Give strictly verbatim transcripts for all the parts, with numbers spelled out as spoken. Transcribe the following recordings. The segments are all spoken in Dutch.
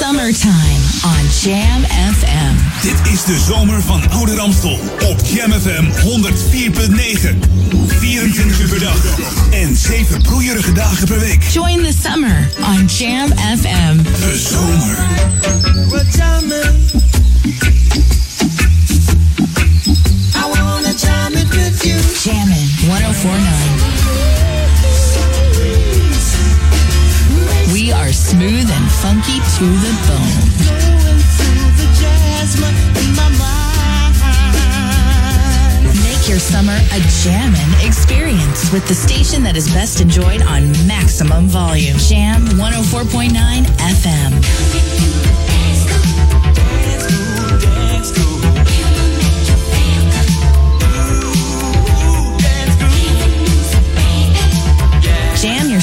Summertime on Jam F M. Dit is de zomer van Ouder-Amstel op Jam F M honderd vier komma negen. vierentwintig uur per dag en zeven broeierige dagen per week. Join the summer on Jam F M. De zomer. I wanna jam it with you. Jammin' honderd vier komma negen. We are smooth and funky to the bone. Make your summer a jammin' experience with the station that is best enjoyed on maximum volume. Jam honderd vier komma negen F M. Jam your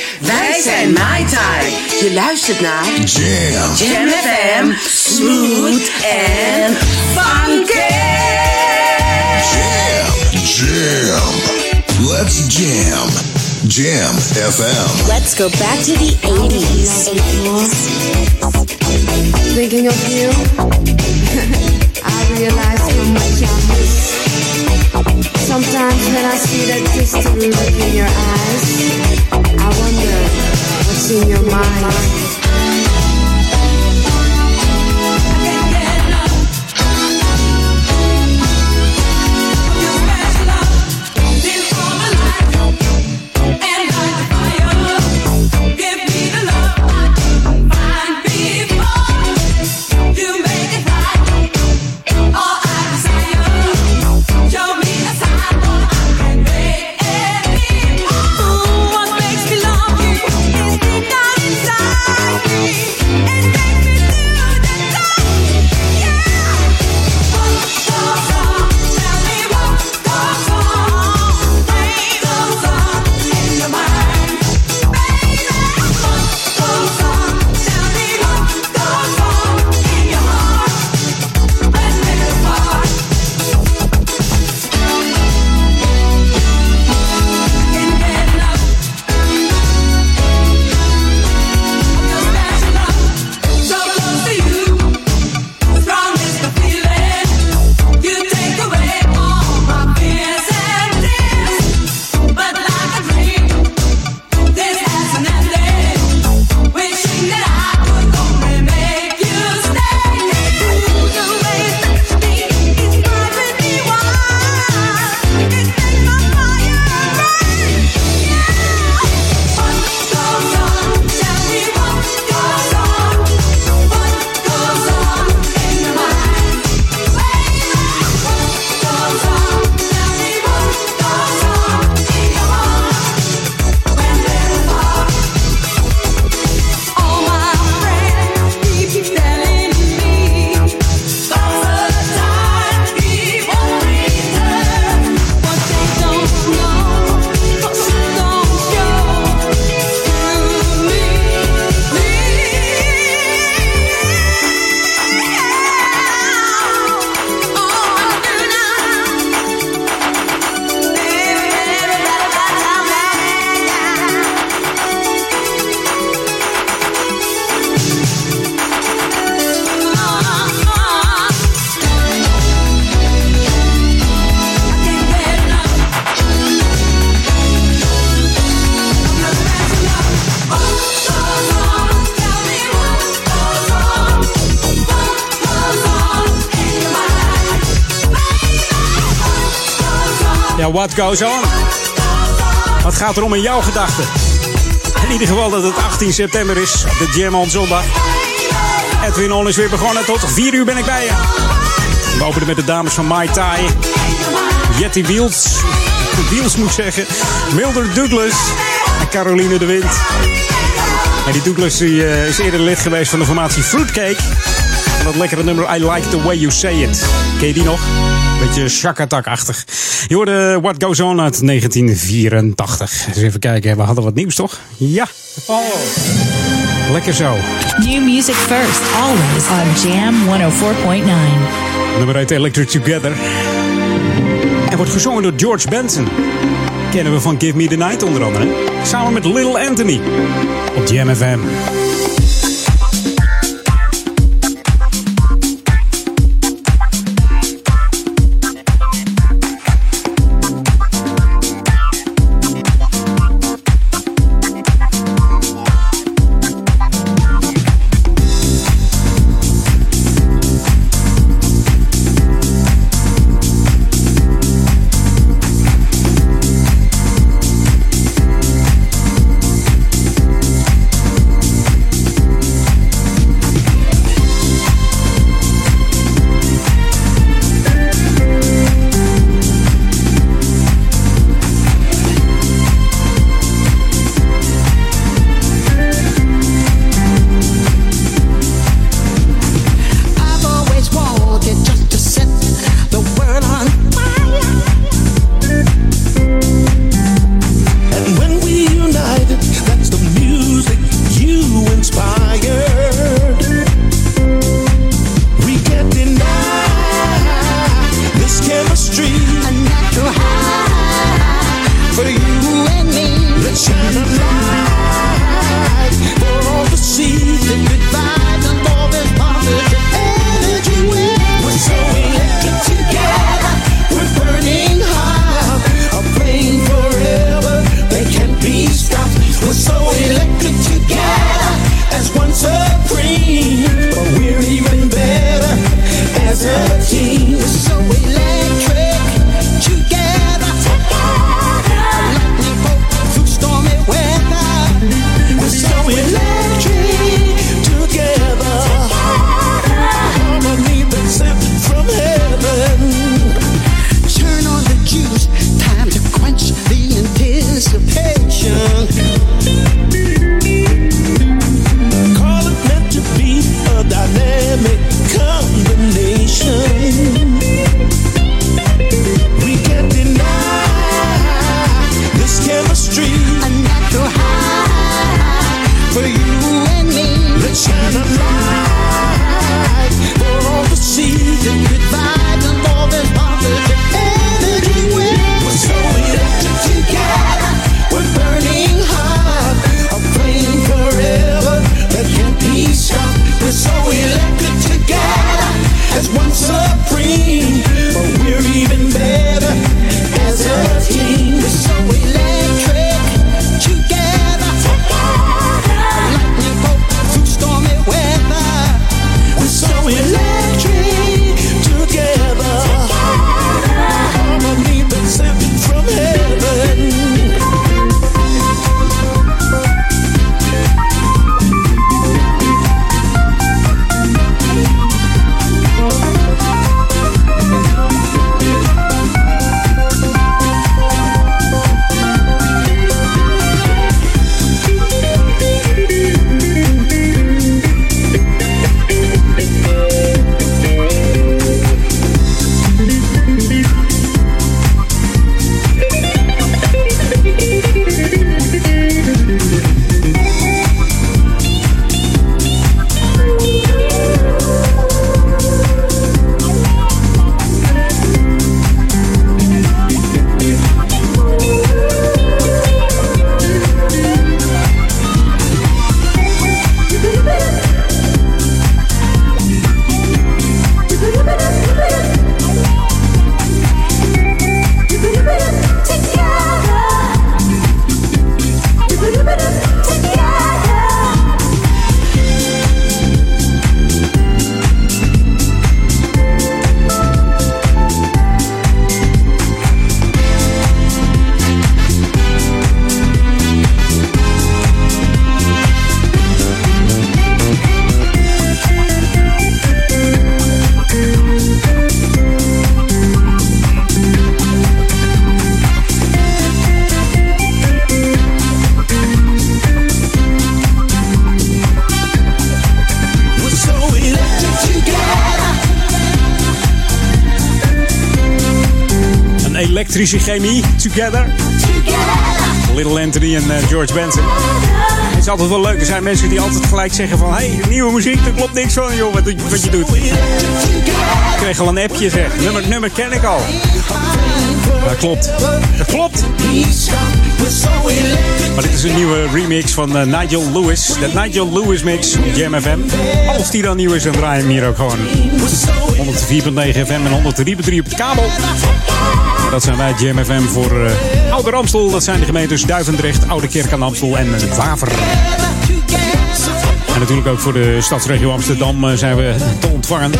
wij zijn Mai Tai. Je luistert naar Jam. Jam F M, smooth en funky. Jam, jam, let's jam. Jam F M. Let's go back to the eighties. Thinking of you, I realize how much I miss. Sometimes when I see that distant look in your eyes, I wonder what's in your mind. What goes on? Wat gaat er om in jouw gedachten? In ieder geval dat het achttien september is, de Jam on zondag. Edwin On is weer begonnen, tot vier uur ben ik bij je. We openen met de dames van Mai Tai. Jetty Wheels, Wiels moet zeggen. Milder Douglas en Caroline de Wind. En die Douglas die, uh, is eerder lid geweest van de formatie Fruitcake. van dat lekkere nummer I Like The Way You Say It. Ken je die nog? Beetje shakatak-achtig. Je hoorde What Goes On uit negentien vierentachtig. Dus even kijken, we hadden wat nieuws, toch? Ja. Oh. Lekker zo. New music first, always on Jam honderdvier komma negen. Nummer heet Electric Together. En wordt gezongen door George Benson. Kennen we van Give Me The Night onder andere. Samen met Little Anthony. Op Jam F M. elektrische chemie, Together. Together. Little Anthony en uh, George Benson. Het is altijd wel leuk, er zijn mensen die altijd gelijk zeggen van... hé, hey, nieuwe muziek, daar klopt niks van, joh, wat, wat je doet. Ik kreeg al een appje, zeg. Nummer, nummer ken ik al. Dat klopt. Dat klopt. Maar dit is een nieuwe remix van uh, Nigel Lewis. De Nigel Lewis mix op Jam F M. Als die dan nieuw is, dan draai je hem hier ook gewoon. honderd vier negen F M en honderd drie drie op de kabel. Dat zijn wij, Jam F M, voor uh, Ouder-Amstel. Dat zijn de gemeentes Duivendrecht, Oude Kerk aan Amstel en uh, Waver. En natuurlijk ook voor de stadsregio Amsterdam uh, zijn we te ontvangen.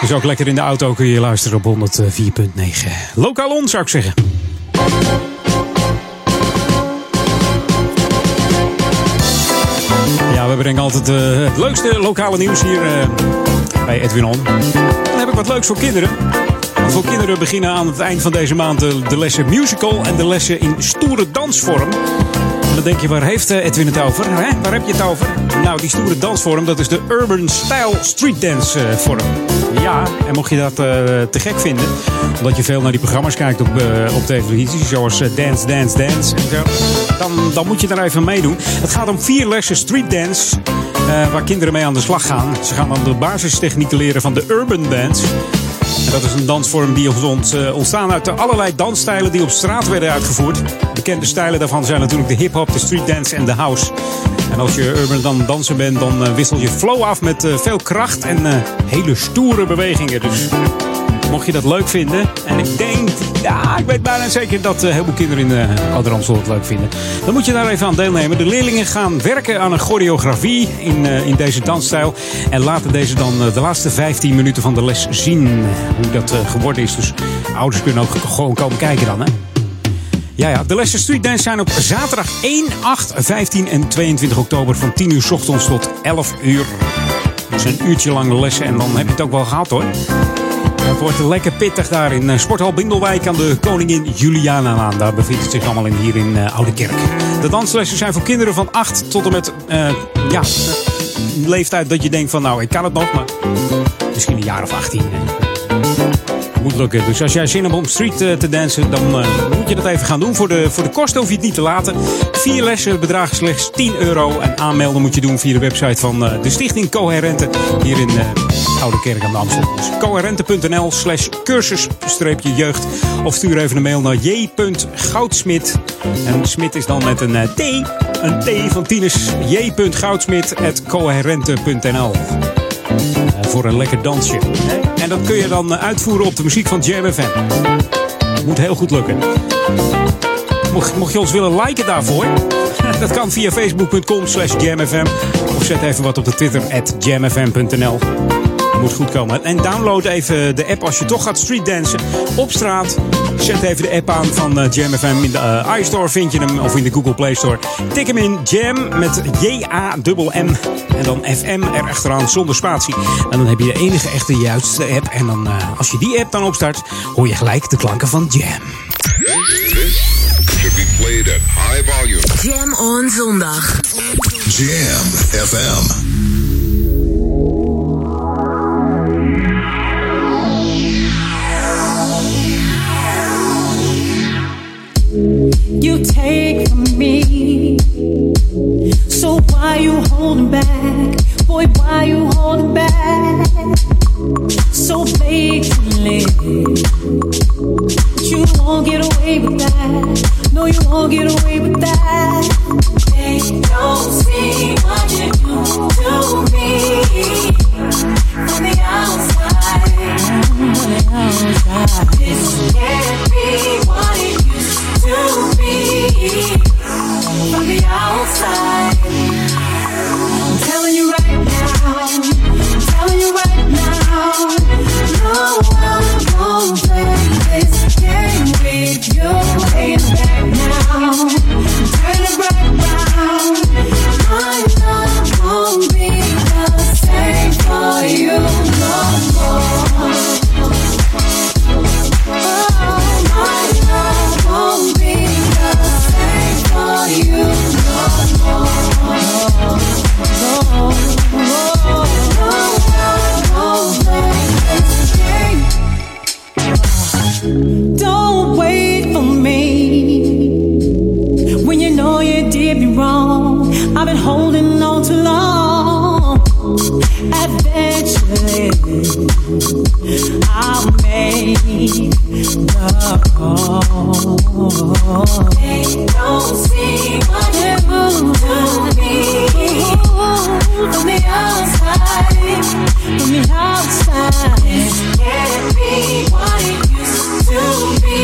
Dus ook lekker in de auto kun je luisteren op honderd vier negen. Lokaal on, zou ik zeggen. Ja, we brengen altijd uh, het leukste lokale nieuws hier uh, bij Edwin On. Dan heb ik wat leuks voor kinderen. Want voor kinderen beginnen aan het eind van deze maand de, de lessen musical en de lessen in stoere dansvorm. En dan denk je, waar heeft Edwin het over? Hè? Waar heb je het over? Nou, die stoere dansvorm, dat is de Urban Style Street Dance uh, vorm. Ja, en mocht je dat uh, te gek vinden, omdat je veel naar die programma's kijkt op, uh, op televisie, zoals uh, Dance, Dance, Dance en zo, dan, dan moet je daar even meedoen. Het gaat om vier lessen street dance, uh, waar kinderen mee aan de slag gaan. Ze gaan dan de basistechnieken leren van de Urban Dance. En dat is een dansvorm die ontstaan uit de allerlei dansstijlen die op straat werden uitgevoerd. Bekende stijlen daarvan zijn natuurlijk de hip-hop, de streetdance en de house. En als je urban dan danser bent, dan wissel je flow af met veel kracht en hele stoere bewegingen. Dus mocht je dat leuk vinden, en ik denk, ja, ik weet bijna zeker dat heel veel kinderen in Ouder-Amstel het leuk vinden, dan moet je daar even aan deelnemen. De leerlingen gaan werken aan een choreografie in, in deze dansstijl en laten deze dan de laatste vijftien minuten van de les zien hoe dat geworden is. Dus ouders kunnen ook gewoon komen kijken dan, hè. Ja, ja, de lessen streetdance zijn op zaterdag één, acht, vijftien en tweeëntwintig oktober van tien uur 's ochtends tot elf uur. Dus een uurtje lang lessen en dan heb je het ook wel gehad, hoor. Het wordt lekker pittig daar in Sporthal Bindelwijk aan de Koningin Julianalaan. Daar bevindt het zich allemaal in, hier in uh, Oude Kerk. De danslessen zijn voor kinderen van acht tot en met uh, ja, een leeftijd dat je denkt van nou, ik kan het nog, maar misschien een jaar of achttien. Moet lukken. Dus als jij zin hebt om street uh, te dansen, dan uh, moet je dat even gaan doen. Voor de, voor de kosten hoef je het niet te laten. Vier lessen bedragen slechts tien euro. En aanmelden moet je doen via de website van uh, de stichting Coherente hier in uh, Oude Kerk aan Amstel. Dus coherente.nl slash cursus-jeugd. Of stuur even een mail naar j punt goudsmit. En Smit is dan met een uh, T. Een T van Tinus. j punt goudsmit at coherente punt n l. Voor een lekker dansje. En dat kun je dan uitvoeren op de muziek van Jam F M. Moet heel goed lukken. Mocht, mocht je ons willen liken daarvoor, dat kan via facebook.com slash jamfm. Of zet even wat op de Twitter, at jamfm.nl. Moet goed komen. En download even de app als je toch gaat streetdansen op straat. Zet even de app aan van Jam F M. In de uh, iStore vind je hem, of in de Google Play Store. Tik hem in, Jam, met J A M M. En dan F M erachteraan, zonder spatie. En dan heb je de enige echte juiste app. En dan, uh, als je die app dan opstart, hoor je gelijk de klanken van Jam. This should be played at high volume. Jam on zondag. Jam F M. You take from me, so why you holding back? Boy, why you holding back? So patiently, but you won't get away with that. No, you won't get away with that. They don't see what you do to me from the outside. From the outside, this can't be what it used to be. To me from the outside, I'm telling you right now, I'm telling you right now, no one won't play this game with you. Ain't back now, turn around. this long adventure, I'll make the call. They don't see what you do to me from the outside, from the outside. This can't be what it used to be.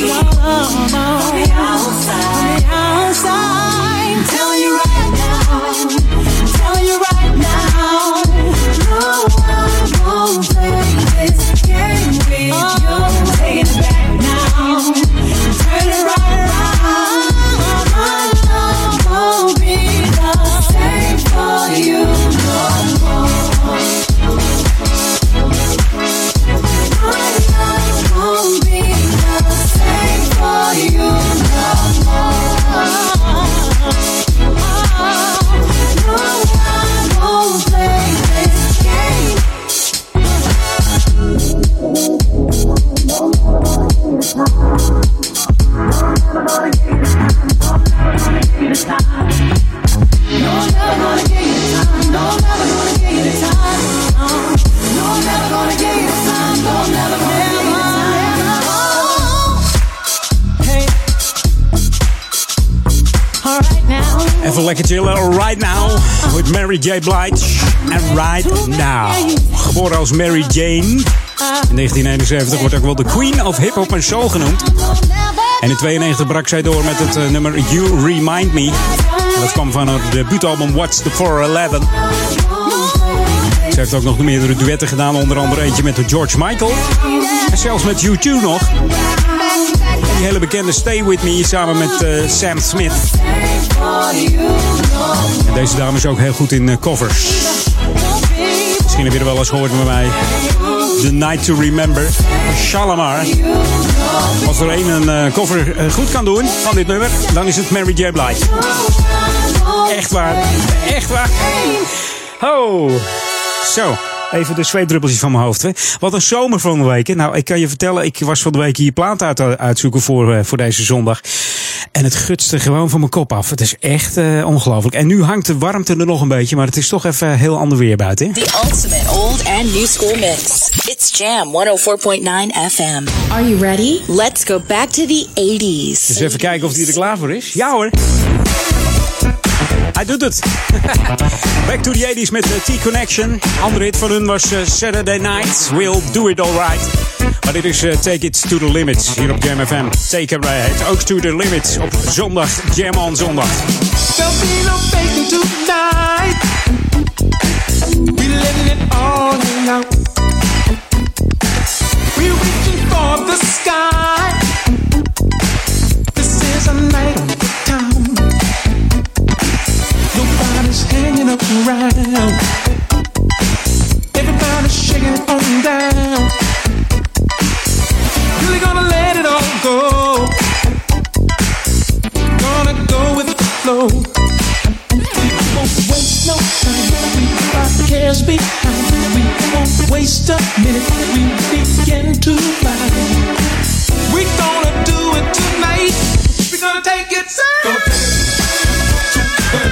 No, no, from the outside, from the outside. I'm telling you right now, I'm telling you right now, no one will play this game with oh. you. Take it back now, turn it right around. My love won't be the same for you no more. My love won't be the same for you no more. Even lekker chillen, Right Now, met Mary J. Blige en Right Now. Geboren als Mary Jane. In negentien eenenzeventig wordt ook wel de Queen of Hip-Hop en Soul genoemd. En in negentien tweeënnegentig brak zij door met het uh, nummer You Remind Me. Dat kwam van haar debuutalbum What's the four eleven. Ze heeft ook nog meerdere duetten gedaan, onder andere eentje met George Michael. En zelfs met U twee nog. Die hele bekende Stay With Me samen met uh, Sam Smith. En deze dame is ook heel goed in uh, covers. Misschien heb je er wel eens gehoord met mij. The Night to Remember, Shalamar. Als er één een uh, cover uh, goed kan doen van dit nummer, dan is het Mary J. Blige. Echt waar, echt waar. Oh, zo. Even de zweetdruppeltjes van mijn hoofd. Hè. Wat een zomer van de week. Nou, ik kan je vertellen, ik was van de week hier plaat uit, uitzoeken voor, uh, voor deze zondag. En het gutste gewoon van mijn kop af. Het is echt uh, ongelooflijk. En nu hangt de warmte er nog een beetje, maar het is toch even heel ander weer buiten. Hè? The ultimate old and new school mix. It's Jam honderdvier komma negen F M. Are you ready? Let's go back to the eighties. Dus even kijken of die er klaar voor is. Ja hoor. Hij doet het. Back to the eighties met T-Connection. Andere hit van hun was uh, Saturday Night. We'll do it alright. Maar dit is uh, Take It to the Limits hier op Jam F M. Take It Right. Ook to the Limits op zondag. Jam on zondag. There'll be no faking tonight. We living it all now. We reaching for the sky. This is a night of the town. Nobody's hanging around. Everybody's shaking it on down. Really gonna let it all go. Gonna go with the flow. We won't waste no time. We leave our cares behind. We won't waste a minute. We begin to rise. We gonna do it tonight. We gonna take it serious. Take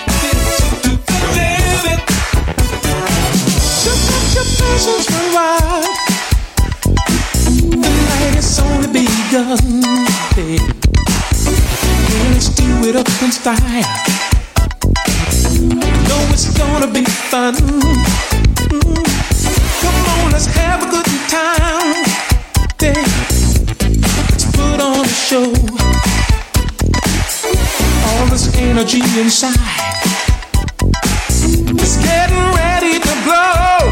it to the limit. Jump up your passions for a while. The night has only begun. Hey. Let's do it up in style. I know it's gonna be fun. Mm. Come on, let's have a good time. Hey. Let's put on a show. All this energy inside, it's getting ready to blow.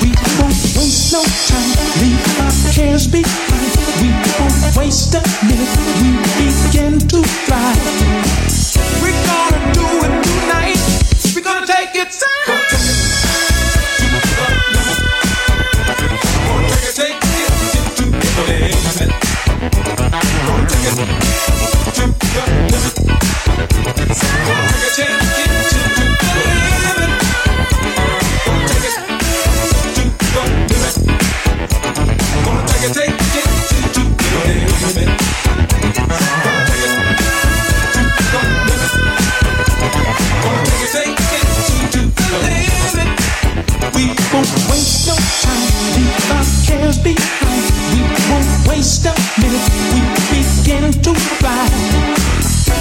We won't waste no time. Leave our cares behind. We won't waste a minute. We begin to fly. We're gonna do it tonight. We're gonna take it serious. Take it to the limit. Take it. Take it. behind. We won't waste a minute. We begin to fly.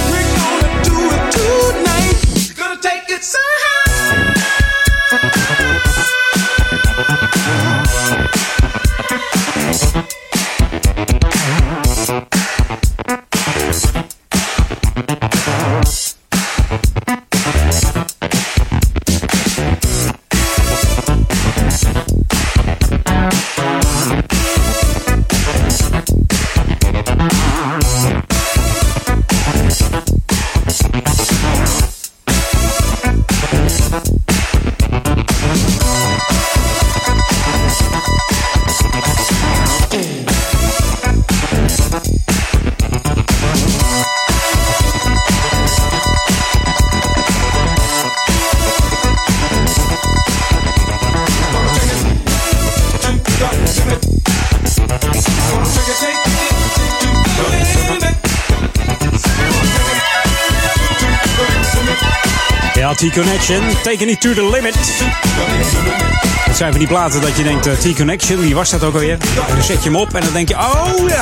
We're gonna do it tonight. We're gonna take it so high. T-Connection, taking it to the limit. Het zijn van die platen dat je denkt, uh, T-Connection, wie was dat ook alweer? En dan zet je hem op en dan denk je, oh ja,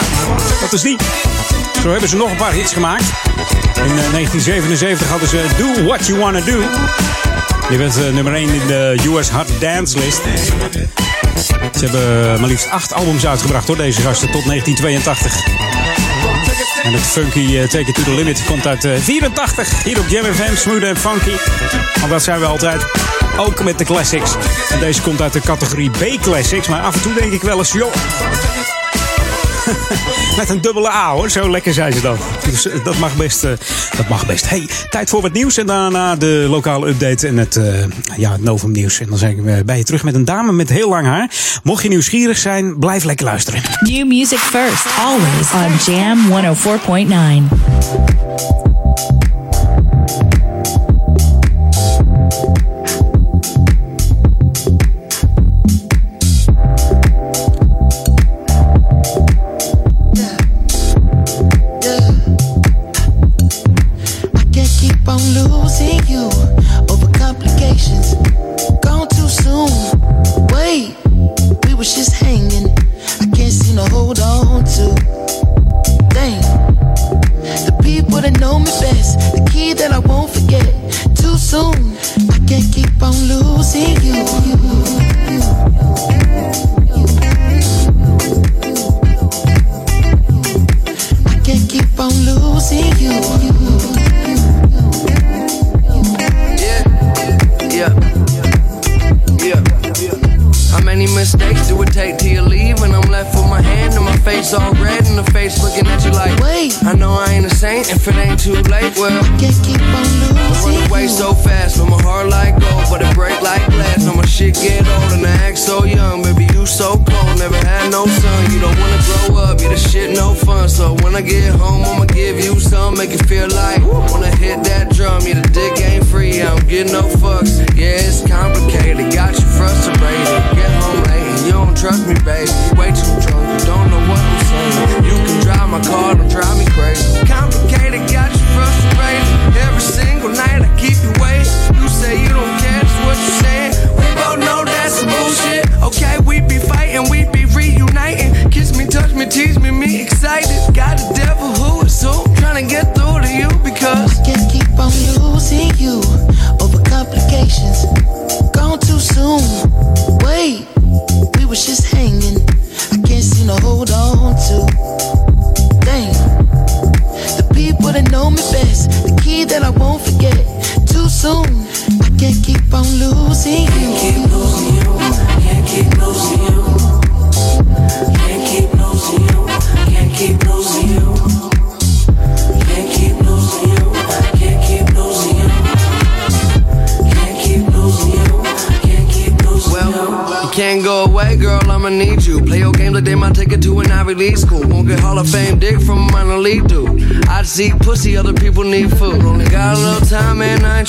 dat is die. Zo hebben ze nog een paar hits gemaakt. In uh, negentien zevenenzeventig hadden ze Do What You Wanna Do. Die werd uh, nummer één in de U S Hot Dance List. Ze hebben uh, maar liefst acht albums uitgebracht hoor, deze gasten, tot negentien tweeëntachtig. En het funky uh, Take It To The Limit komt uit uh, vierentachtig. Hier op Jam F M, smooth en funky. Want dat zijn we altijd. Ook met de classics. En deze komt uit de categorie B classics. Maar af en toe denk ik wel eens, joh. Met een dubbele A hoor. Zo lekker zijn ze dan. Dus uh, dat mag best. Uh, dat mag best. Hey, tijd voor wat nieuws. En daarna de lokale update en het, uh, ja, het Novum nieuws. En dan zijn we bij je terug met een dame met heel lang haar. Mocht je nieuwsgierig zijn, blijf lekker luisteren. New music first. Always on Jam honderdvier komma negen.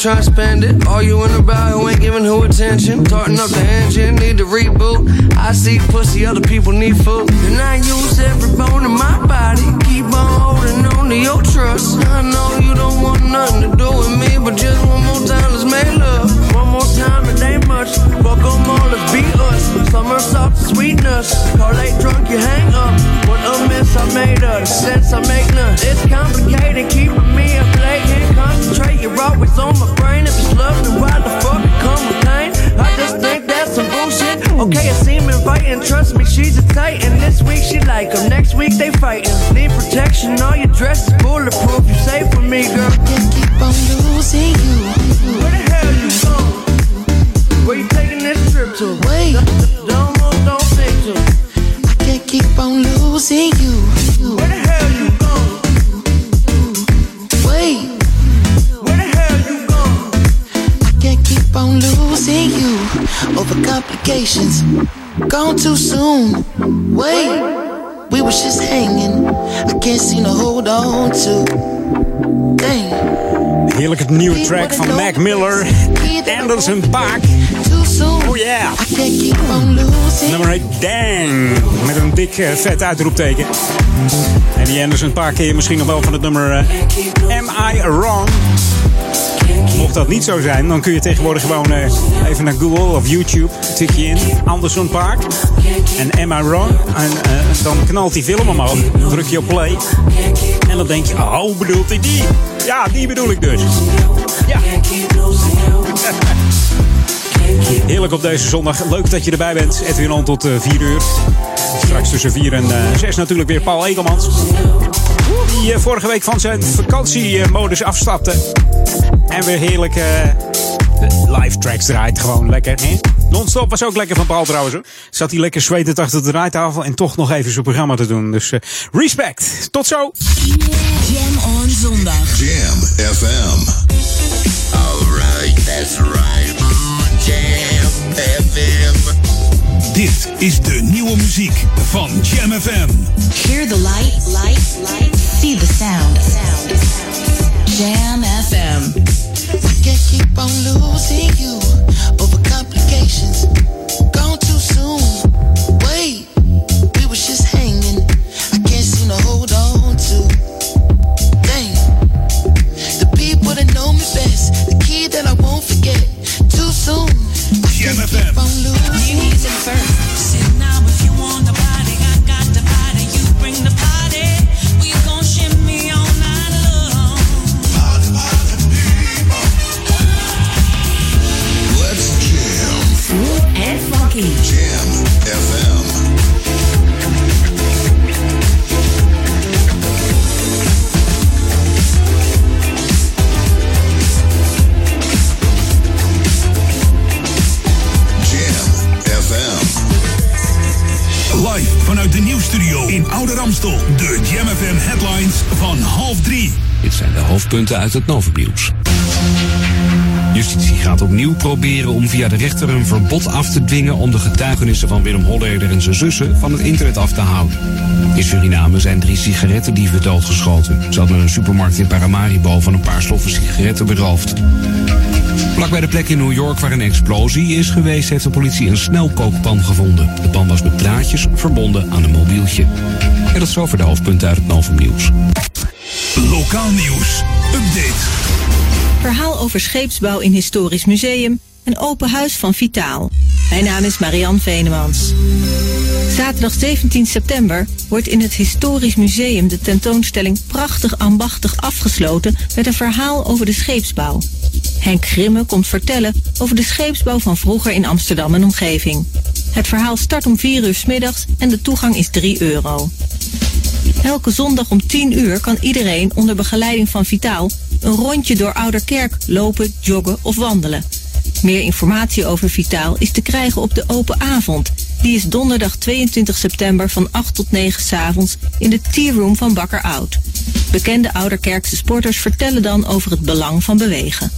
Try to spend it. All you in about who ain't giving who attention. Tarting up the engine, need to reboot. I see pussy, other people need food. And I use every bone in my body. Keep on holding on to your trust. I know you don't want nothing to do with me, but just one more time, let's make love. One more time, it ain't much. Fuck 'em all, let's beat us. Somersault sweetness. or late drunk you hang up. What a mess I made of, the sense I make none. It's complicated keeping me up late. Can't concentrate, you're always on my brain. If it's love, then why the fuck it come with pain? I just think that's some bullshit. Okay, it seemed inviting, trust me, she's a titan. This week she like them, next week they fighting. Need protection, all your dress is bulletproof. You safe for me, girl. I can keep on losing you. Where the hell you going? Where you taking this trip to? Wait. Don't move, don't think to. I can't keep on losing you. Where the hell you going? Wait. Where the hell you going? I can't keep on losing you. Over complications. Gone too soon. Wait. We was just hanging. I can't seem to hold on to. Dang. De heerlijke nieuwe track van Mac Miller, Anderson Paak. Oh ja. Yeah. Nummer heet Dang, met een dik uh, vet uitroepteken. En die Anderson Paak ken je misschien nog wel van het nummer uh, Am I Wrong? Mocht dat niet zo zijn, dan kun je tegenwoordig gewoon uh, even naar Google of YouTube. Tik je in Anderson Paak en Am I Wrong? En uh, dan knalt die film omhoog. Druk je op play. En dan denk je, oh, bedoelt hij die? Ja, die bedoel ik dus. Ja. Heerlijk op deze zondag. Leuk dat je erbij bent. Edwin On tot vier uur. Straks tussen vier en zes natuurlijk weer Paul Eekelmans. Die vorige week van zijn vakantiemodus afstapte. En weer heerlijk uh, live tracks draait. Gewoon lekker. Hè? Non-stop was ook lekker van Paul trouwens. Hoor. Zat hij lekker zwetend achter de draaitafel. En toch nog even zijn programma te doen. Dus uh, respect. Tot zo. Jam on zondag. Jam F M. Alright, that's right. Jam F M. Dit is de nieuwe muziek van Jam F M. Hear the light, light, light. See the sound. sound, sound. Jam F M. I can't keep on losing you over complications. Gone too soon. Wait, we was just hanging. I can't seem to hold on to. Dang, the people that know me best, the kid that I won't forget. Too soon. I Jam can't F M. Keep on losing. You need to first. Sit now if you want the body. I got the body. You bring the party. We gon' shimmy on. And funky Jam F M. Jam F M. Live vanuit de nieuwsstudio in Ouder-Amstel. De Jam F M headlines van half drie. Dit zijn de hoofdpunten uit het Novumnieuws. Justitie gaat opnieuw proberen om via de rechter een verbod af te dwingen om de getuigenissen van Willem Holleder en zijn zussen van het internet af te houden. In Suriname zijn drie sigarettendieven doodgeschoten. Ze hadden een supermarkt in Paramaribo van een paar sloffen sigaretten beroofd. Vlakbij de plek in New York waar een explosie is geweest, heeft de politie een snelkookpan gevonden. De pan was met draadjes verbonden aan een mobieltje. En dat is over de hoofdpunten uit het Novumnieuws. Lokaal nieuws. Update. Verhaal over scheepsbouw in Historisch Museum en open huis van Vitaal. Mijn naam is Marianne Venemans. Zaterdag zeventien september wordt in het Historisch Museum de tentoonstelling Prachtig Ambachtig afgesloten met een verhaal over de scheepsbouw. Henk Grimme komt vertellen over de scheepsbouw van vroeger in Amsterdam en omgeving. Het verhaal start om vier uur 's middags en de toegang is drie euro. Elke zondag om tien uur kan iedereen onder begeleiding van Vitaal een rondje door Oude Kerk lopen, joggen of wandelen. Meer informatie over Vitaal is te krijgen op de Open Avond. Die is donderdag tweeëntwintig september van acht tot negen 's avonds in de Tea Room van Bakker Oud. Bekende Ouderkerkse sporters vertellen dan over het belang van bewegen.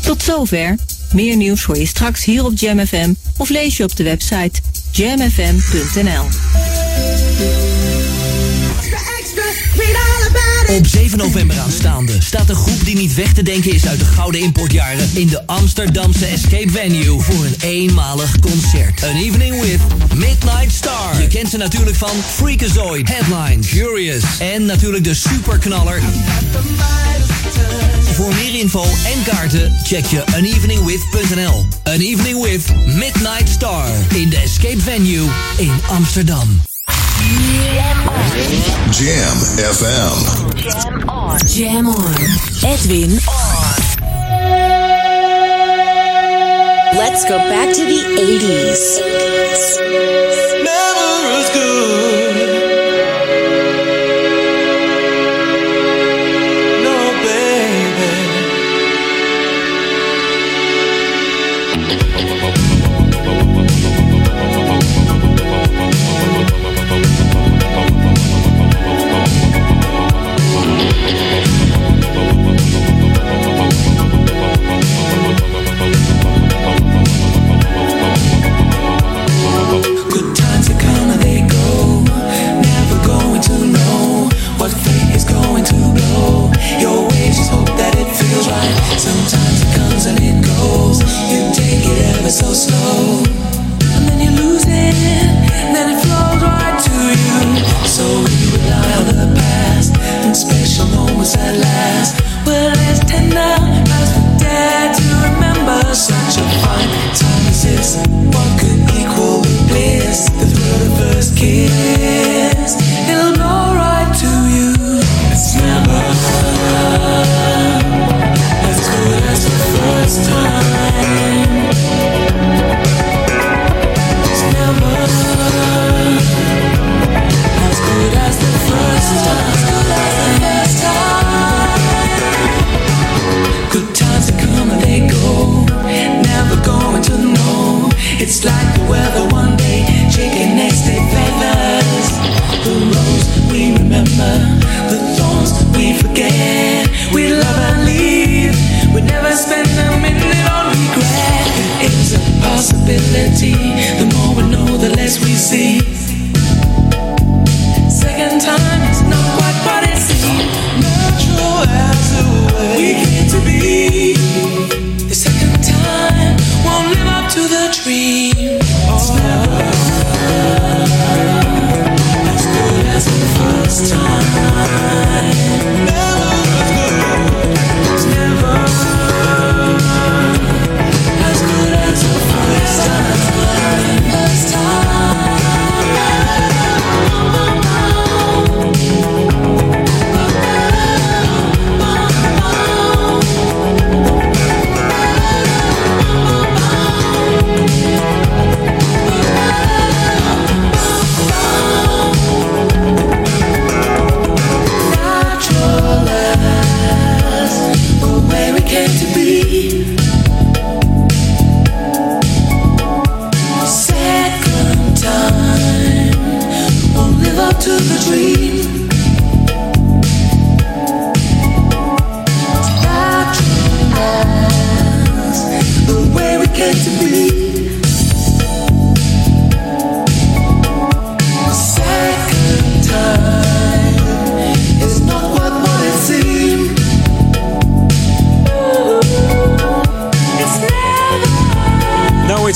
Tot zover. Meer nieuws hoor je straks hier op Jam F M of lees je op de website jam f m punt n l. Op zeven november aanstaande staat een groep die niet weg te denken is uit de gouden importjaren in de Amsterdamse Escape Venue voor een eenmalig concert. An evening with Midnight Star. Je kent ze natuurlijk van Freakazoid, Headline, Furious en natuurlijk de superknaller Voor meer info en kaarten check je an evening with dot n l. An Evening With Midnight Star in de Escape Venue in Amsterdam. Jam F M. Jam on. Jam on. Edwin on. Let's go back to the eighties. Never was good. No, baby. Good times are coming, they go. Never going to know what fate is going to blow your way. Just hope that it feels right. Sometimes it comes and it goes. You take it ever so slow, and then you lose it, and then it flows right to you. So you rely on the past and special moments at last. Well, it's tender as we dare to remember. Such a fine time as this. What could equal bliss, the thrill of first kiss, it'll blow right to you. It's never as good as the first time. It's never as good as the first time. As good as the first time. Good times are coming, they go. Never going to know. It's like the weather one day, chicken next day feathers. The rose we remember, the thorns we forget. We love and leave, we never spend a minute on regret. It is a possibility, the more we know the less we see. Second time is not quite what it seems. Natural as a way we came to be. To the dream, it's never as good as the first time. Never as good, it's never as good as the first time. First time. Natural as the way we came to be. Second time won't live up to the dream. Natural as the way we came to be.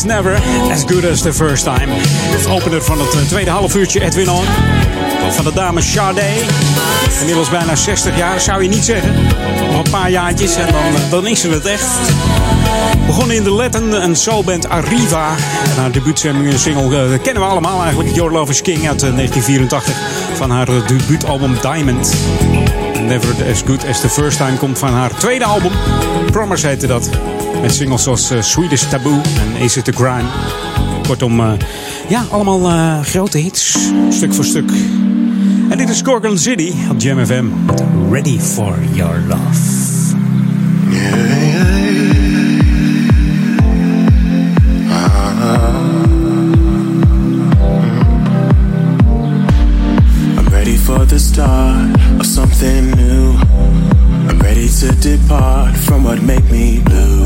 It's never as good as the first time. Het opener van het tweede halfuurtje Edwin On. Van de dame Sade. Inmiddels bijna zestig jaar, zou je niet zeggen. Nog een paar jaartjes en dan, dan is ze het echt. Begonnen in de Latin en soulband Arriva. En haar debuutzending single uh, kennen we allemaal eigenlijk. Your Love is King uit negentien vierentachtig. Van haar debuutalbum Diamond. Never as good as the first time komt van haar tweede album. Promise heette dat. Met singles zoals uh, Swedish Taboo en Is It The Crime. Kortom, uh, ja, allemaal uh, grote hits. Stuk voor stuk. En dit is Gorgon City op Jam F M. Ready for your love. Yeah, yeah, yeah. Uh-huh. I'm ready for the start of something new. I'm ready to depart from what make me blue.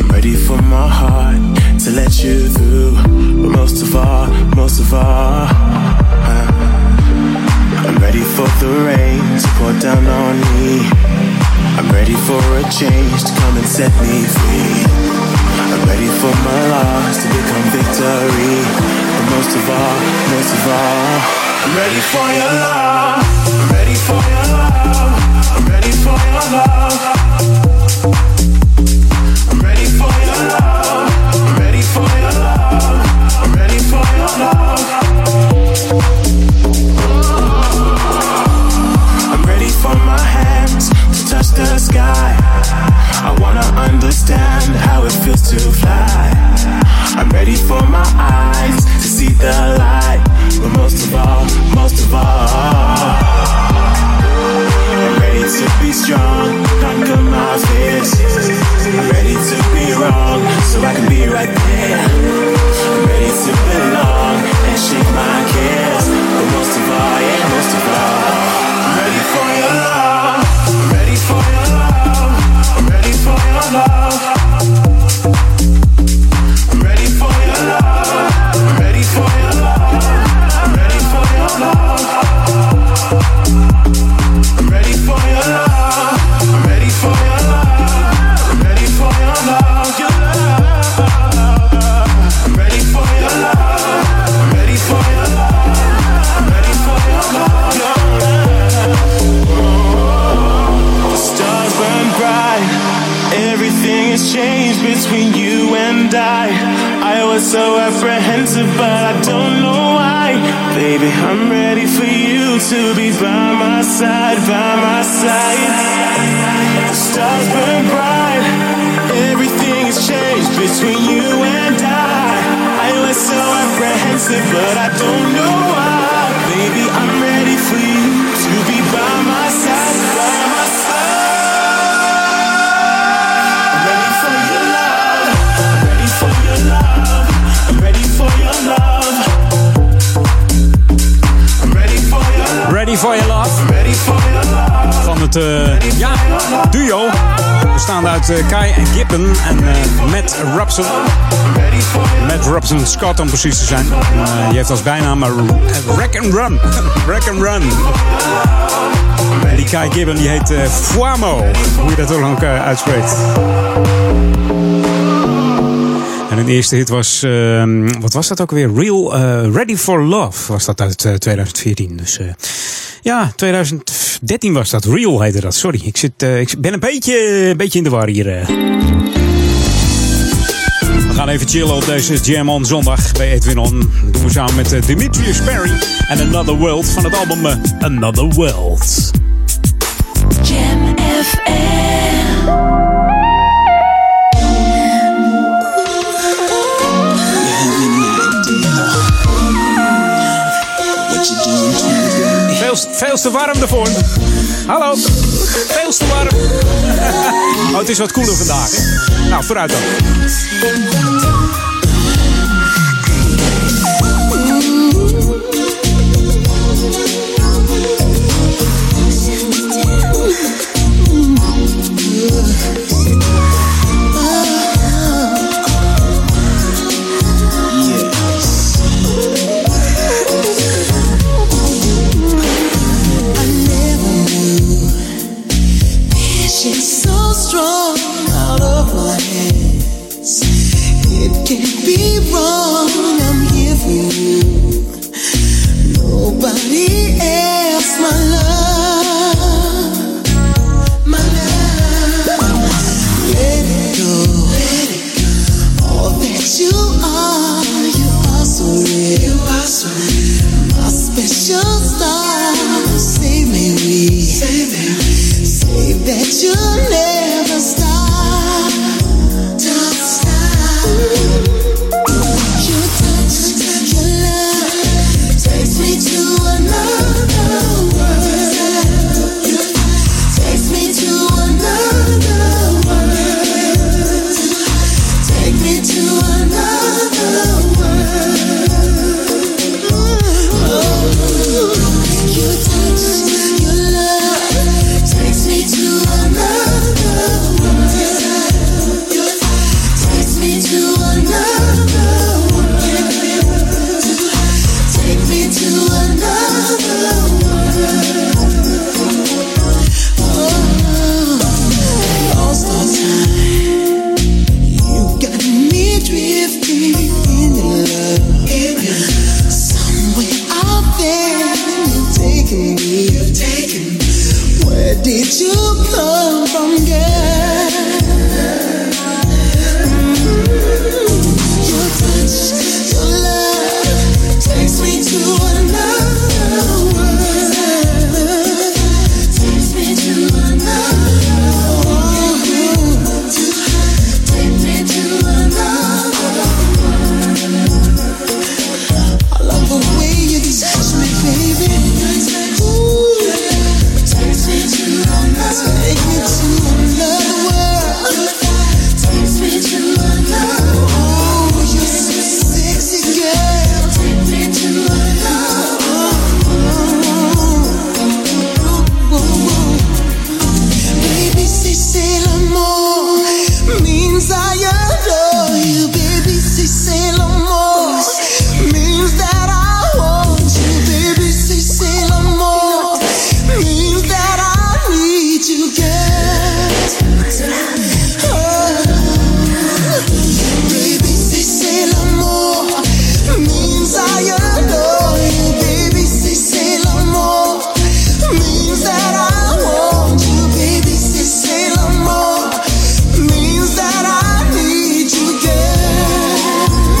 I'm ready for my heart to let you through. But most of all, most of all, I'm ready for the rain to pour down on me. I'm ready for a change to come and set me free. I'm ready for my loss to become victory. But most of all, most of all, I'm ready for your love. I'm ready for your love. Scott om precies te zijn. Uh, die heeft als bijnaam uh, Wreck and Run. Wreck and Run. En die Kai Gibbon die heet uh, Fuamo. Hoe je dat ook uh, uitspreekt. En hun eerste hit was, uh, wat was dat ook weer? Real uh, Ready for Love was dat uit uh, tweeduizend veertien. Dus uh, ja, tweeduizend dertien was dat. Real heette dat, sorry. Ik, zit, uh, ik ben een beetje, een beetje in de war hier. Uh. We gaan even chillen op deze Jam on zondag bij Edwin On. Dat doen we samen met uh, Demetrius Perry en Another World van het album uh, Another World. Jam F M. Veel, veel te warm ervoor. Hallo. Veel te warm. Oh, het is wat koeler vandaag. Hè? Nou, vooruit dan. You touch your love, takes me to another. did you come from, girl? Mm-hmm. Your touch, your love takes me to another world. Takes me to another world. Take me to another world. I love the way you touch me, baby. Ooh. Take me to another world. Takes me to another world. Oh, you're so sexy, girl. Take me to another world. Baby, si c'est l'amour means I adore you. Baby, si c'est l'amour means that I want you. Baby, si c'est l'amour means that I you get oh. Baby, si c'est l'amour means I adore you. Baby, si c'est l'amour means that I want you. Baby, si c'est l'amour means that I need you, girl.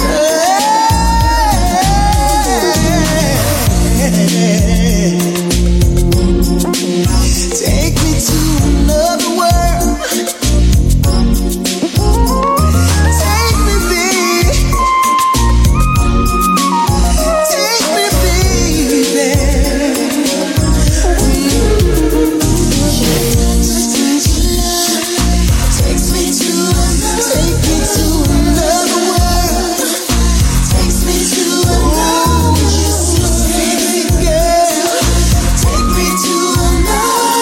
Take me to another world. Take me, baby. Take me, baby. Takes me to another. Take me to another world. Takes me to another. Sexy girl. Take me to another.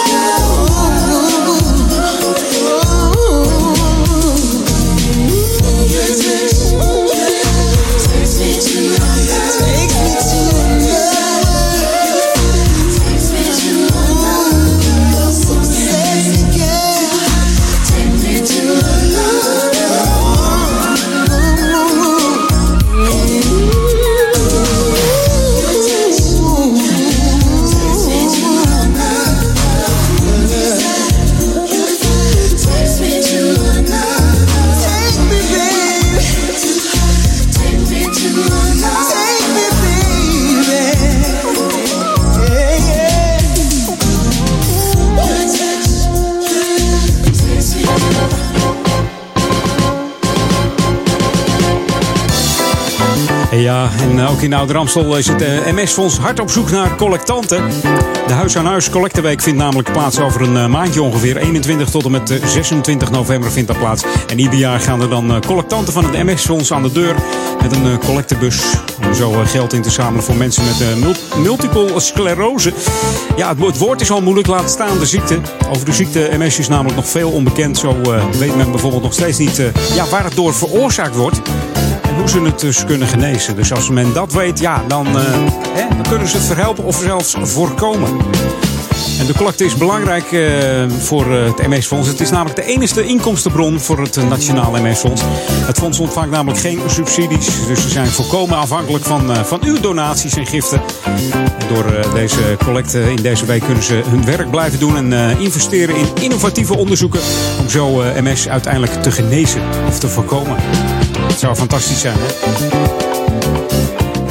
Ja, en ook in Ouder-Amstel is het M S-fonds hard op zoek naar collectanten. De huis-aan-huis collecteweek vindt namelijk plaats over een maandje ongeveer. eenentwintig tot en met zesentwintig november vindt dat plaats. En ieder jaar gaan er dan collectanten van het M S-fonds aan de deur met een collectebus. Om zo geld in te zamelen voor mensen met multiple sclerose. Ja, het woord is al moeilijk, laat staan de ziekte. Over de ziekte M S is namelijk nog veel onbekend. Zo weet men bijvoorbeeld nog steeds niet ja, waar het door veroorzaakt wordt. Hoe ze het dus kunnen genezen. Dus als men dat weet, ja, dan, uh, hè, dan kunnen ze het verhelpen of zelfs voorkomen. En de collecte is belangrijk uh, voor het M S-fonds. Het is namelijk de enige inkomstenbron voor het Nationaal M S-fonds. Het fonds ontvangt namelijk geen subsidies. Dus ze zijn volkomen afhankelijk van, uh, van uw donaties en giften. En door uh, deze collecte in deze week kunnen ze hun werk blijven doen. En uh, investeren in innovatieve onderzoeken. Om zo uh, M S uiteindelijk te genezen of te voorkomen. Dat zou fantastisch zijn, hè?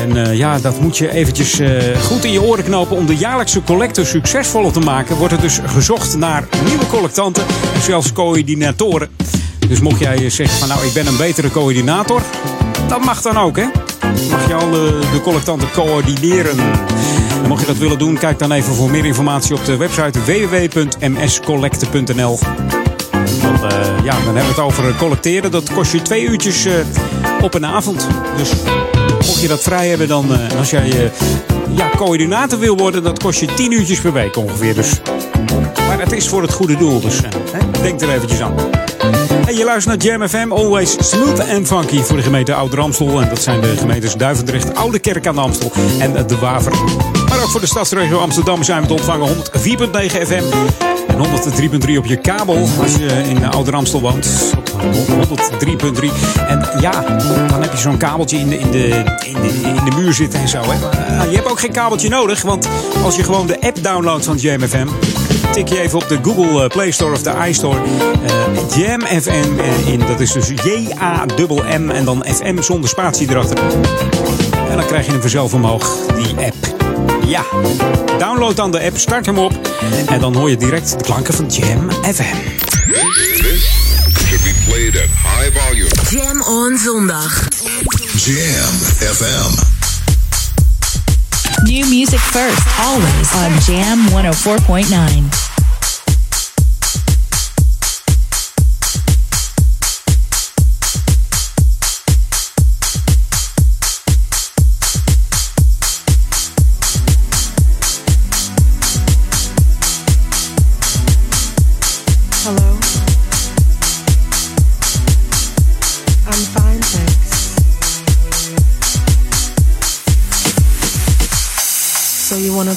En uh, ja, dat moet je eventjes uh, goed in je oren knopen. Om de jaarlijkse collecte succesvoller te maken, wordt er dus gezocht naar nieuwe collectanten en zelfs coördinatoren. Dus mocht jij zeggen van nou, ik ben een betere coördinator, dat mag dan ook, hè? Mag je al uh, de collectanten coördineren. En mocht je dat willen doen, kijk dan even voor meer informatie op de website w w w punt m s collecte punt n l. Dan, uh, ja, dan hebben we het over collecteren. Dat kost je twee uurtjes uh, op een avond. Dus mocht je dat vrij hebben, dan uh, als jij uh, ja, coördinator wil worden, dat kost je tien uurtjes per week ongeveer. Dus. Maar het is voor het goede doel, dus uh, hè? Denk er eventjes aan. En je luistert naar Jam F M, always smooth en funky voor de gemeente Ouder-Amstel. En dat zijn de gemeentes Duivendrecht, Oude Kerk aan Amstel en de Waver. Maar ook voor de stadsregio Amsterdam zijn we te ontvangen honderd vier komma negen F M. En honderd drie komma drie op je kabel als je in Ouder-Amstel woont. honderd drie komma drie. En ja, dan heb je zo'n kabeltje in de, in de, in de, in de muur zitten en zo. Hè. Nou, je hebt ook geen kabeltje nodig, want als je gewoon de app downloadt van Jam F M... tik je even op de Google Play Store of de iStore. Uh, Jam F M, uh, in, dat is dus J A M M en dan F M zonder spatie erachter. En dan krijg je hem vanzelf omhoog, die app. Ja, download dan de app, start hem op. En dan hoor je direct de klanken van Jam F M. This should be played at high volume. Jam on zondag. Jam F M. New music first, always on Jam honderd vier komma negen.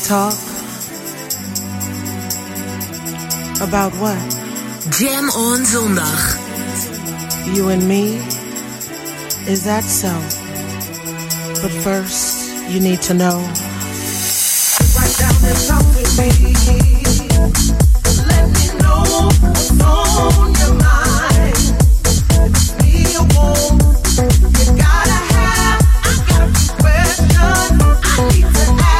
Talk about what? Jam on zondag. You and me, is that so? But first, you need to know. Write down the song with me. Let me know what's on your mind. If it's me or won't, you gotta have. I got a few questions I need to ask.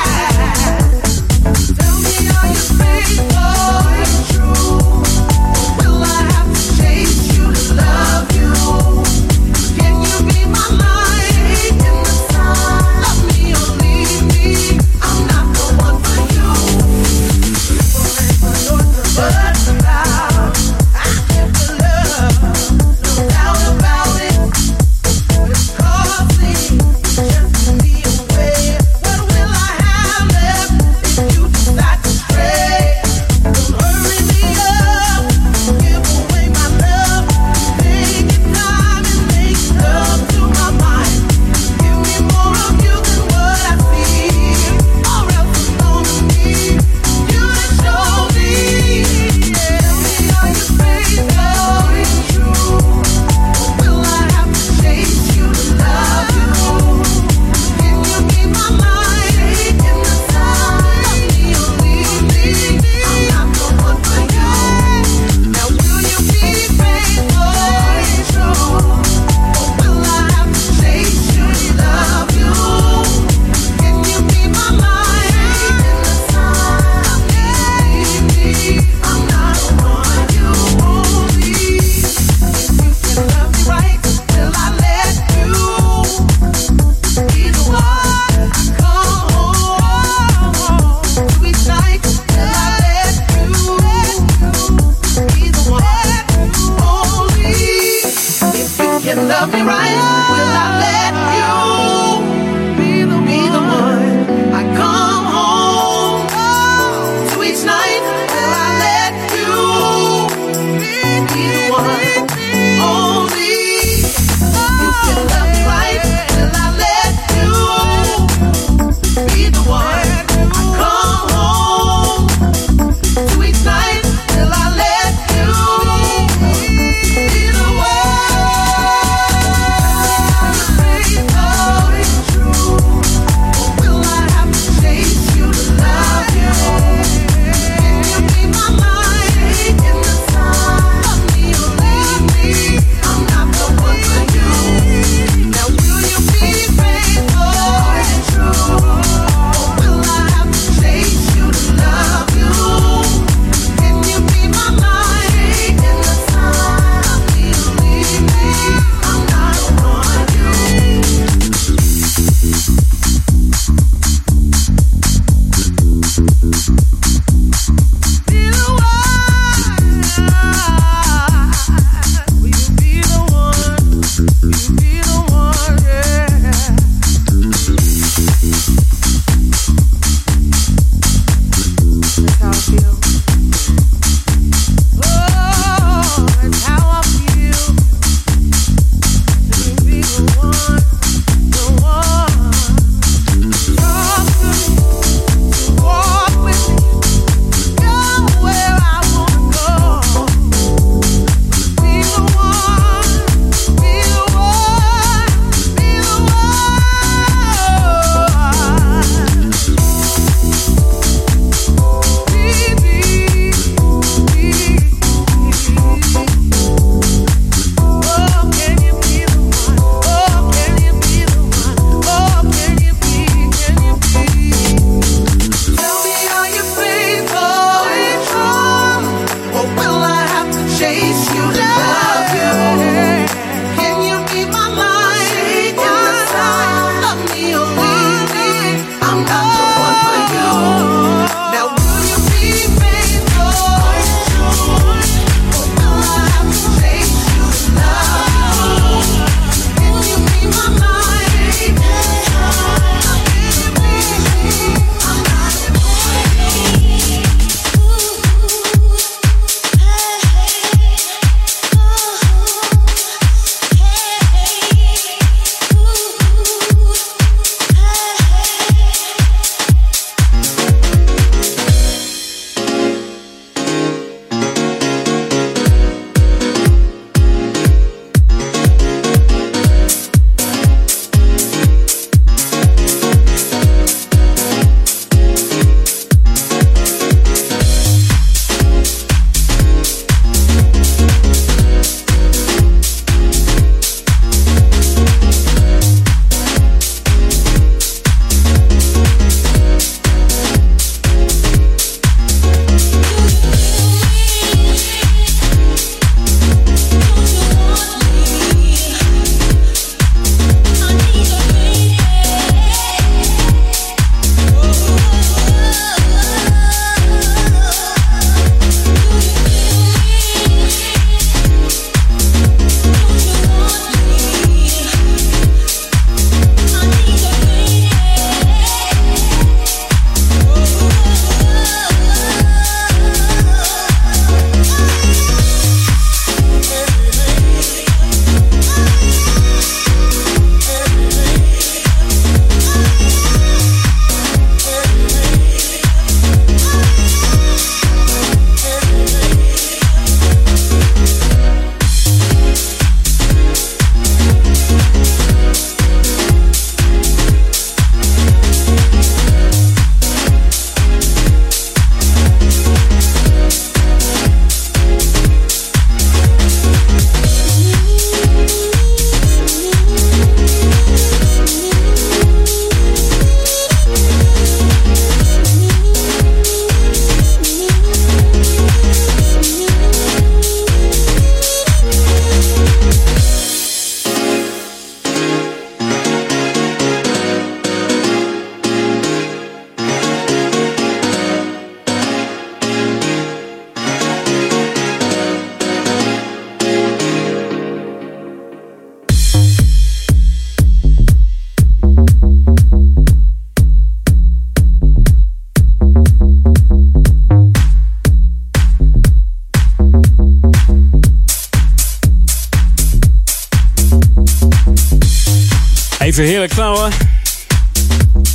Even heerlijk knallen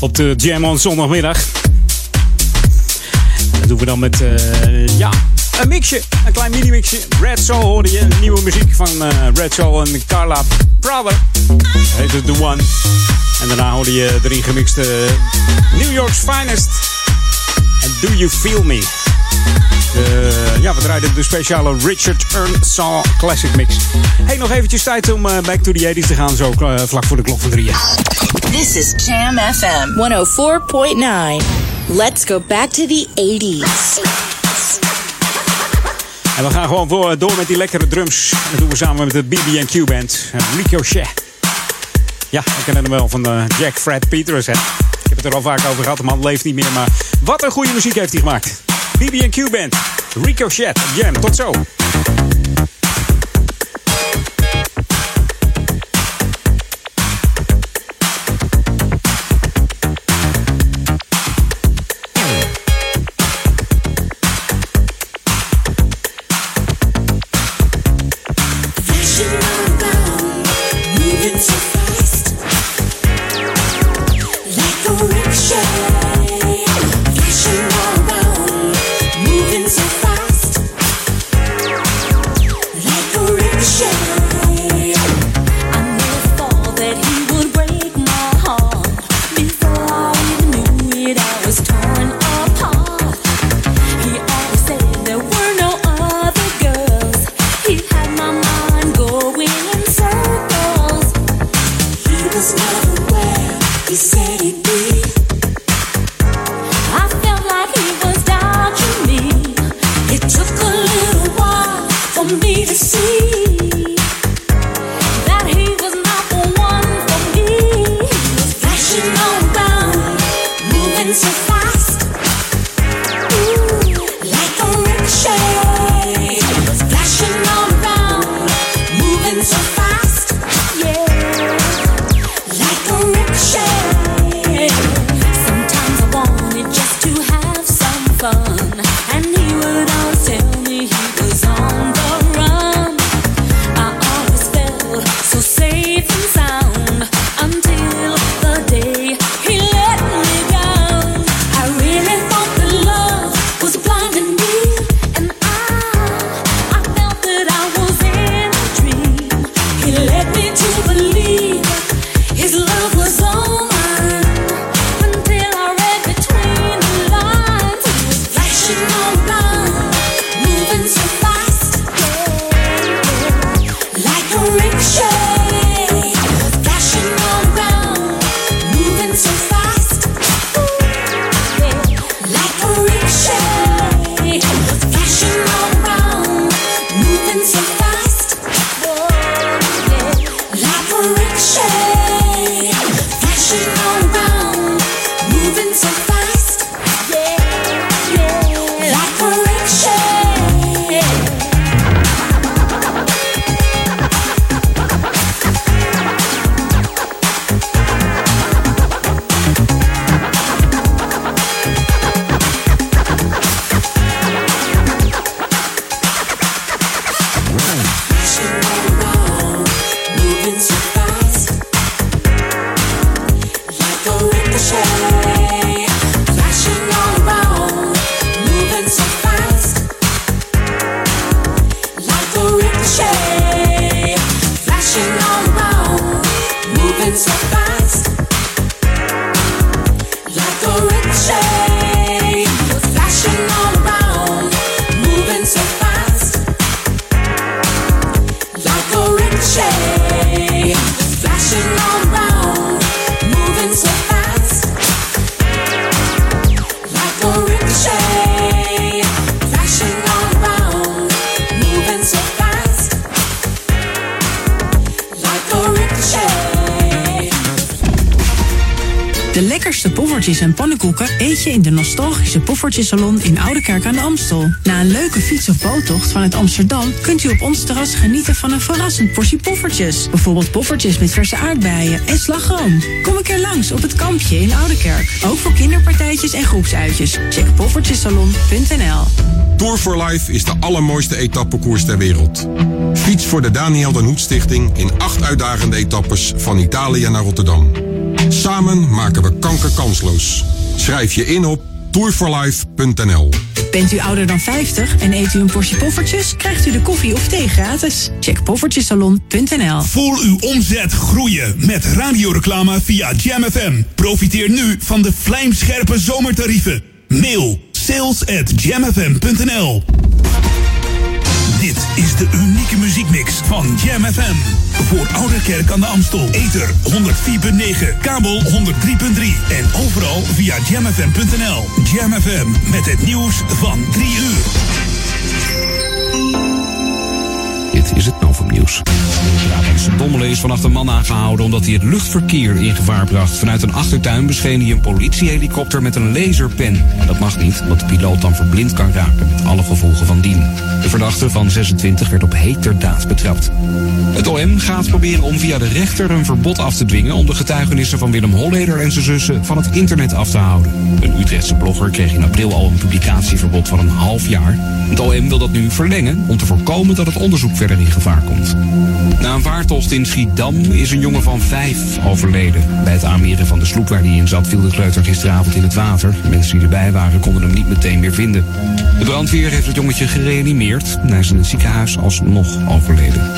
op de Jam on zondagmiddag. Dat doen we dan met, uh, ja, een mixje. Een klein mini-mixje. Red Soul hoorde je. Nieuwe muziek van uh, Red Soul en Carla Praber. Heet het The One. En daarna hoorde je erin gemixt uh, New York's Finest. And Do You Feel Me? Uh, ja, we draaiden de speciale Richard Earnshaw Classic Mix. Hey, nog eventjes tijd om uh, back to the eighties te gaan, zo uh, vlak voor de klok van drieën. This is Jam F M one oh four point nine. Let's go back to the eighties. En we gaan gewoon voor, door met die lekkere drums. Dat doen we samen met de B B Q Band. Ricochet. Ja, ik ken hem wel van uh, Jack Fred Peters. Hè. Ik heb het er al vaak over gehad, de man leeft niet meer. Maar wat een goede muziek heeft hij gemaakt. B B Q Band, Ricochet, Jam, tot zo. poffertjes en pannenkoeken eet je in de nostalgische Poffertjesalon in Oude Kerk aan de Amstel. Na een leuke fiets- of boottocht vanuit Amsterdam kunt u op ons terras genieten van een verrassend portie poffertjes. Bijvoorbeeld poffertjes met verse aardbeien en slagroom. Kom een keer langs op het kampje in Oude Kerk. Ook voor kinderpartijtjes en groepsuitjes. Check poffertjesalon punt n l. Tour for Life is de allermooiste etappekoers ter wereld. Fiets voor de Daniël den Hoed Stichting in acht uitdagende etappes van Italië naar Rotterdam. Samen maken we kanker kansloos. Schrijf je in op tour for life punt n l. Bent u ouder dan vijftig en eet u een portie poffertjes? Krijgt u de koffie of thee gratis? Check poffertjesalon punt n l. Voel uw omzet groeien met radioreclame via Jam F M. Profiteer nu van de vlijmscherpe zomertarieven. Mail sales at jam f m punt n l. Dit is de unieke muziekmix van Jam F M. Voor Oude Kerk aan de Amstel. Ether honderd vier komma negen, kabel honderd drie komma drie. En overal via jam f m punt n l. Jam F M met het nieuws van drie uur. Dit is het Novumnieuws. De Brabantse Dommelen is vannacht een man aangehouden omdat hij het luchtverkeer in gevaar bracht. Vanuit een achtertuin bescheen hij een politiehelikopter met een laserpen. Dat mag niet, omdat de piloot dan verblind kan raken met alle gevolgen van dien. De verdachte van zesentwintig werd op heterdaad betrapt. Het O M gaat proberen om via de rechter een verbod af te dwingen om de getuigenissen van Willem Holleder en zijn zussen van het internet af te houden. Een Utrechtse blogger kreeg in april al een publicatieverbod van een half jaar. Het O M wil dat nu verlengen om te voorkomen dat het onderzoek verder in gevaar komt. Na een vaartocht in Schiedam is een jongen van vijf overleden. Bij het aanmeren van de sloep waar hij in zat viel de kleuter gisteravond in het water. De mensen die erbij waren konden hem niet meteen meer vinden. De brandweer heeft het jongetje gereanimeerd. Hij is in het ziekenhuis alsnog overleden.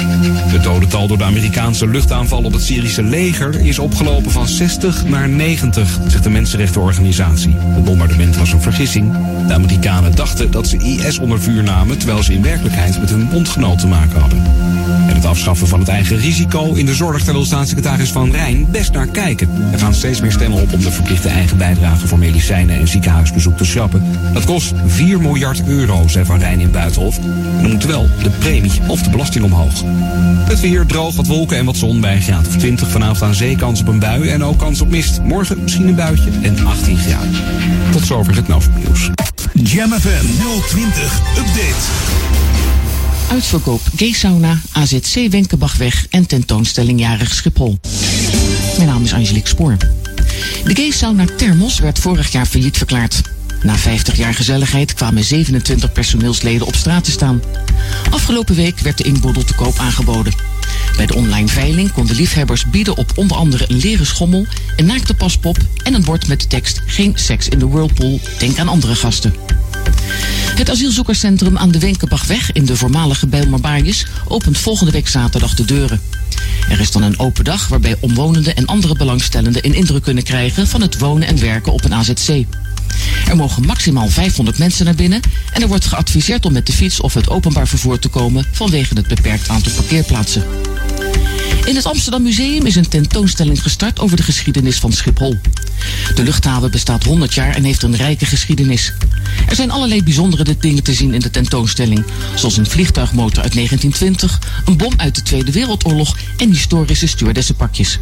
Het dodental door de Amerikaanse luchtaanval op het Syrische leger is opgelopen van zestig naar negentig, zegt de mensenrechtenorganisatie. Het bombardement was een vergissing. De Amerikanen dachten dat ze I S onder vuur namen, terwijl ze in werkelijkheid met hun bondgenoot te maken hadden. En het afschaffen van het eigen risico in de zorg, daar wil staatssecretaris Van Rijn best naar kijken. Er gaan steeds meer stemmen op om de verplichte eigen bijdrage voor medicijnen en ziekenhuisbezoek te schrappen. Dat kost vier miljard euro, zei Van Rijn in Buitenhof. En dan moet wel de premie of de belasting omhoog. Het weer droog, wat wolken en wat zon bij een graad of twintig. Vanavond aan zee kans op een bui en ook kans op mist. Morgen misschien een buitje en achttien graden. Tot zover het Novumnieuws. Jam F M nul twintig Update. Uitverkoop Gay Sauna, A Z C Wenkenbachweg en tentoonstelling Jarig Schiphol. Mijn naam is Angelique Spoor. De Gay Sauna Thermos werd vorig jaar failliet verklaard. Na vijftig jaar gezelligheid kwamen zevenentwintig personeelsleden op straat te staan. Afgelopen week werd de inkboedel te koop aangeboden. Bij de online veiling konden liefhebbers bieden op onder andere een leren schommel, een naakte paspop en een bord met de tekst Geen seks in de whirlpool, denk aan andere gasten. Het asielzoekerscentrum aan de Wenkenbachweg in de voormalige Bijlmerbaaijes opent volgende week zaterdag de deuren. Er is dan een open dag waarbij omwonenden en andere belangstellenden een indruk kunnen krijgen van het wonen en werken op een A Z C. Er mogen maximaal vijfhonderd mensen naar binnen en er wordt geadviseerd om met de fiets of het openbaar vervoer te komen vanwege het beperkt aantal parkeerplaatsen. In het Amsterdam Museum is een tentoonstelling gestart over de geschiedenis van Schiphol. De luchthaven bestaat honderd jaar en heeft een rijke geschiedenis. Er zijn allerlei bijzondere dingen te zien in de tentoonstelling, zoals een vliegtuigmotor uit negentien twintig, een bom uit de Tweede Wereldoorlog en historische stewardessenpakjes.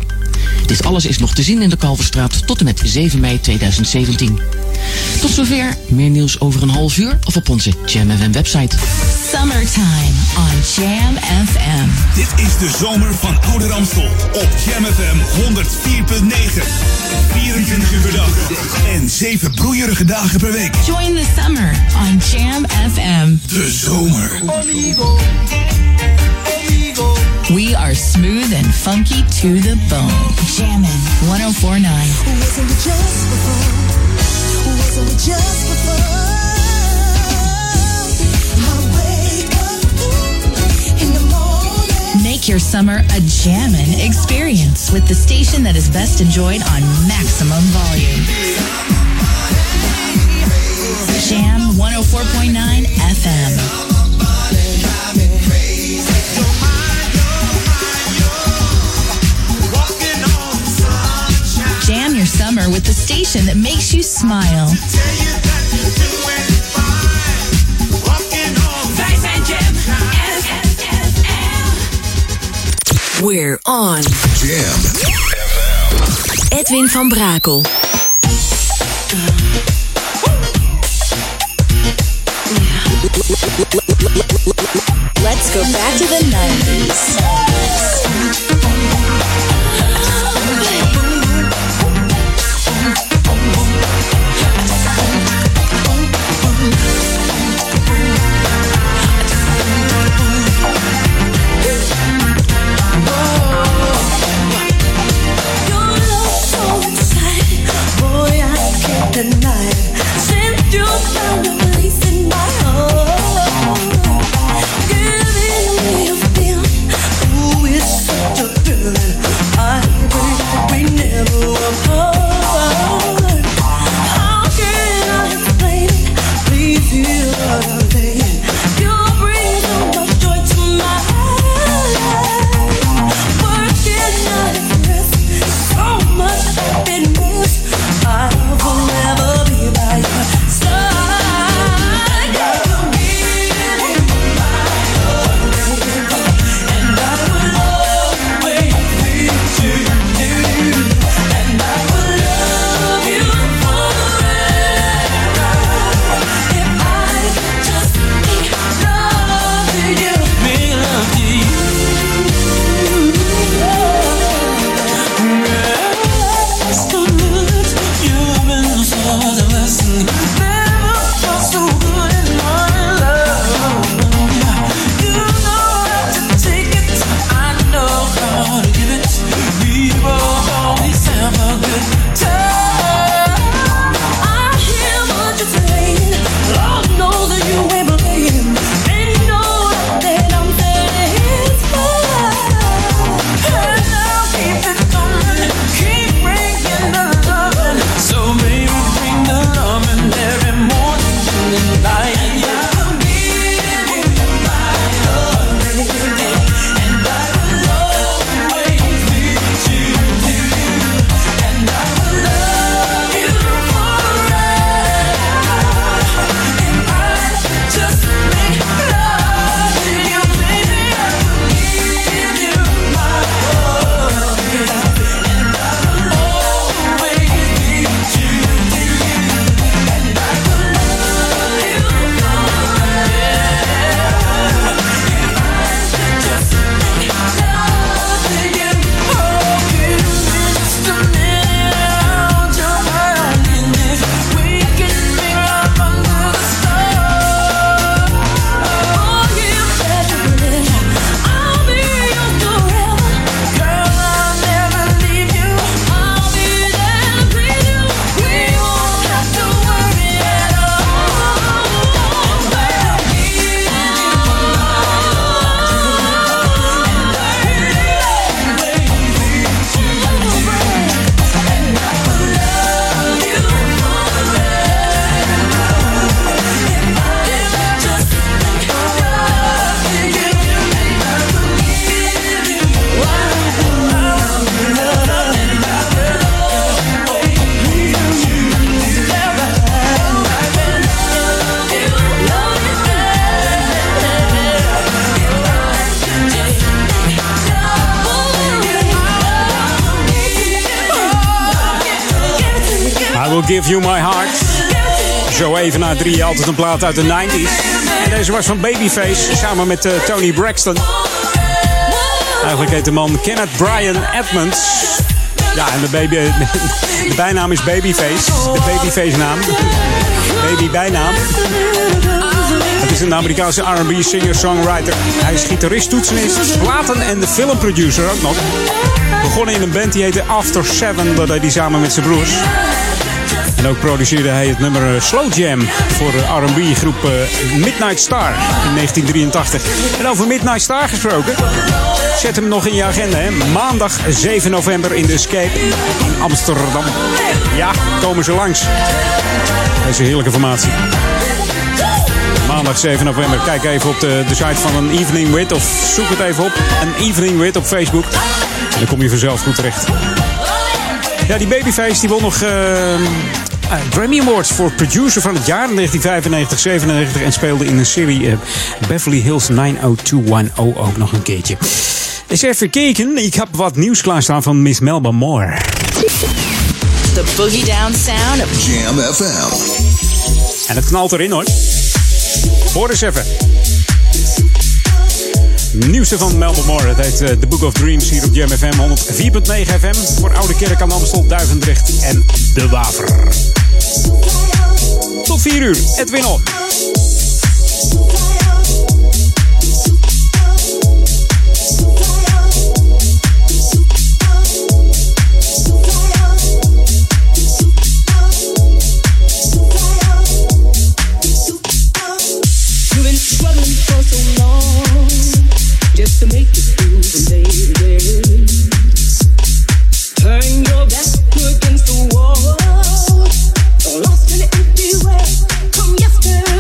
Dit alles is nog te zien in de Kalverstraat tot en met zeven mei tweeduizend zeventien. Tot zover, meer nieuws over een half uur of op onze Jam F M website. Summertime on Jam F M. Dit is de zomer van Ouder-Amstel op Jam F M honderd vier komma negen. vierentwintig uur per dag en zeven broeierige dagen per week. Join the summer on Jam F M. De zomer. We are smooth and funky to the bone. Jammin' honderd vier komma negen. Wasn't it just before? Wasn't it just before? Make your summer a jammin' experience with the station that is best enjoyed on maximum volume. Jam honderd vier komma negen F M. Jam your summer with the station that makes you smile. We're on Jam F M. Edwin van Brakel. to the nineties. Give You My Heart. Zo even na drie, altijd een plaat uit de nineties. En deze was van Babyface samen met uh, Tony Braxton. Eigenlijk heet de man Kenneth Brian Edmonds. Ja, en de, baby, de bijnaam is Babyface. De Babyface-naam. Baby-bijnaam. Het is een Amerikaanse R en B singer-songwriter. Hij is gitarist, toetsenist, platen- en de filmproducer ook nog. Begonnen in een band die heette After Seven. Dat deed hij samen met zijn broers. En ook produceerde hij het nummer Slow Jam voor de R en B groep Midnight Star in negentien drieëntachtig. En over Midnight Star gesproken, zet hem nog in je agenda. Hè? Maandag zeven november in de Escape in Amsterdam. Ja, komen ze langs. Deze heerlijke formatie. Maandag zeven november. Kijk even op de, de site van An Evening With of zoek het even op. An Evening With op Facebook. En dan kom je vanzelf goed terecht. Ja, die Babyface die won nog uh, uh, Grammy Awards voor producer van het jaar negentien vijfennegentig zevenennegentig en speelde in een serie uh, Beverly Hills nine oh two one oh ook nog een keertje. Eens even kijken, ik heb wat nieuws klaarstaan van Miss Melba Moore. The Boogie Down Sound of Jam F M. En het knalt erin hoor. Hoor eens even. nieuwste van Melbourne. Het heet uh, The Book of Dreams hier op Jam F M honderd vier negen F M. Voor Oude Kerk aan Amstel, Duivendrecht en de Waver. Tot vier uur, Edwin op. To make it through the day to day. Turn your back against the wall, lost in an empty way from yesterday.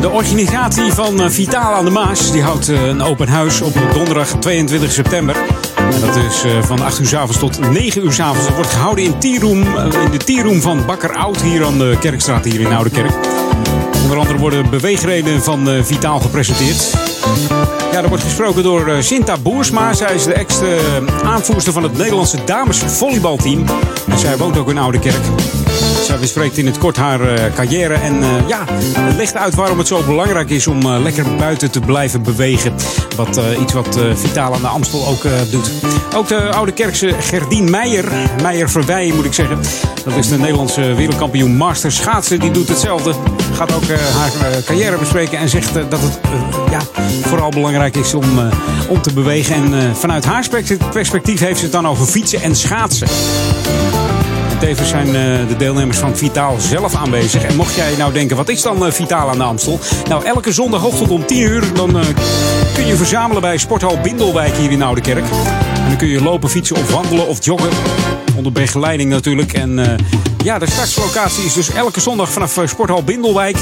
De organisatie van Vitaal aan de Maas die houdt een open huis op donderdag tweeëntwintig september. Dat is van acht uur 's avonds tot negen uur 's avonds. Dat wordt gehouden in, tearoom, in de tearoom van Bakker Oud hier aan de Kerkstraat hier in Oude Kerk. Onder andere worden beweegreden van Vitaal gepresenteerd. Ja, er wordt gesproken door Sinta Boersma. Zij is de ex-aanvoerster van het Nederlandse damesvolleybalteam. En zij woont ook in Oude Kerk. Zij bespreekt in het kort haar uh, carrière. En uh, ja, het legt uit waarom het zo belangrijk is om uh, lekker buiten te blijven bewegen. Wat, uh, iets wat uh, Vitaal aan de Amstel ook uh, doet. Ook de Oude Kerkse Gerdien Meijer, Meijer Verwij moet ik zeggen. Dat is de Nederlandse wereldkampioen master schaatsen. Die doet hetzelfde. Gaat ook uh, haar uh, carrière bespreken en zegt uh, dat het uh, ja, vooral belangrijk is om, uh, om te bewegen. En uh, vanuit haar perspectief heeft ze het dan over fietsen en schaatsen. Tevens zijn de deelnemers van Vitaal zelf aanwezig. En mocht jij nou denken, wat is dan Vitaal aan de Amstel? Nou, elke zondagochtend om tien uur... dan uh, kun je verzamelen bij Sporthal Bindelwijk hier in Oude Kerk. En dan kun je lopen, fietsen of wandelen of joggen. Onder begeleiding natuurlijk. En uh, ja, de startlocatie is dus elke zondag vanaf Sporthal Bindelwijk.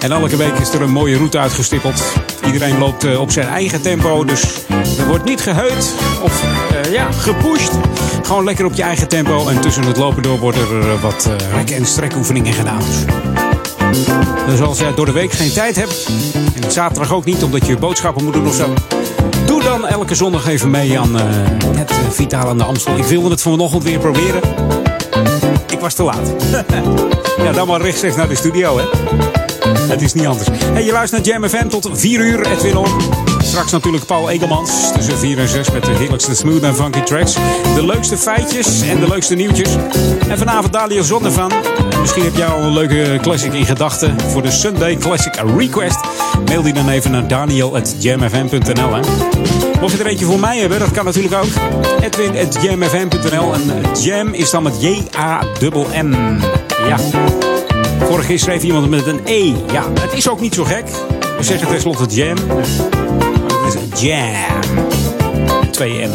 En elke week is er een mooie route uitgestippeld. Iedereen loopt uh, op zijn eigen tempo. Dus er wordt niet geheut of uh, ja, gepusht. Gewoon lekker op je eigen tempo. En tussen het lopen door worden er uh, wat uh, rek- en strekoefeningen gedaan. Dus als je door de week geen tijd hebt. En zaterdag ook niet, omdat je boodschappen moet doen of zo. Doe dan elke zondag even mee aan uh, het uh, Vitaal aan de Amstel. Ik wilde het vanochtend weer proberen. Ik was te laat. Ja, dan maar rechtstreeks naar de studio, hè. Het is niet anders. Hey, je luistert naar Jam F M tot vier uur. Edwin On. Straks natuurlijk Paul Eekelmans tussen vier en zes met de heerlijkste smooth en funky tracks. De leukste feitjes en de leukste nieuwtjes. En vanavond Dalia Zonnevan. Misschien heb jij al een leuke classic in gedachten voor de Sunday Classic Request. Mail die dan even naar daniel at jam f m punt n l. Mocht je er eentje voor mij hebben, dat kan natuurlijk ook. edwin at jam f m punt n l. En jam is dan met J A M M. Ja. Vorige keer schreef iemand met een E. Ja, het is ook niet zo gek. We zeggen tenslotte jam. Maar het is jam. Twee M.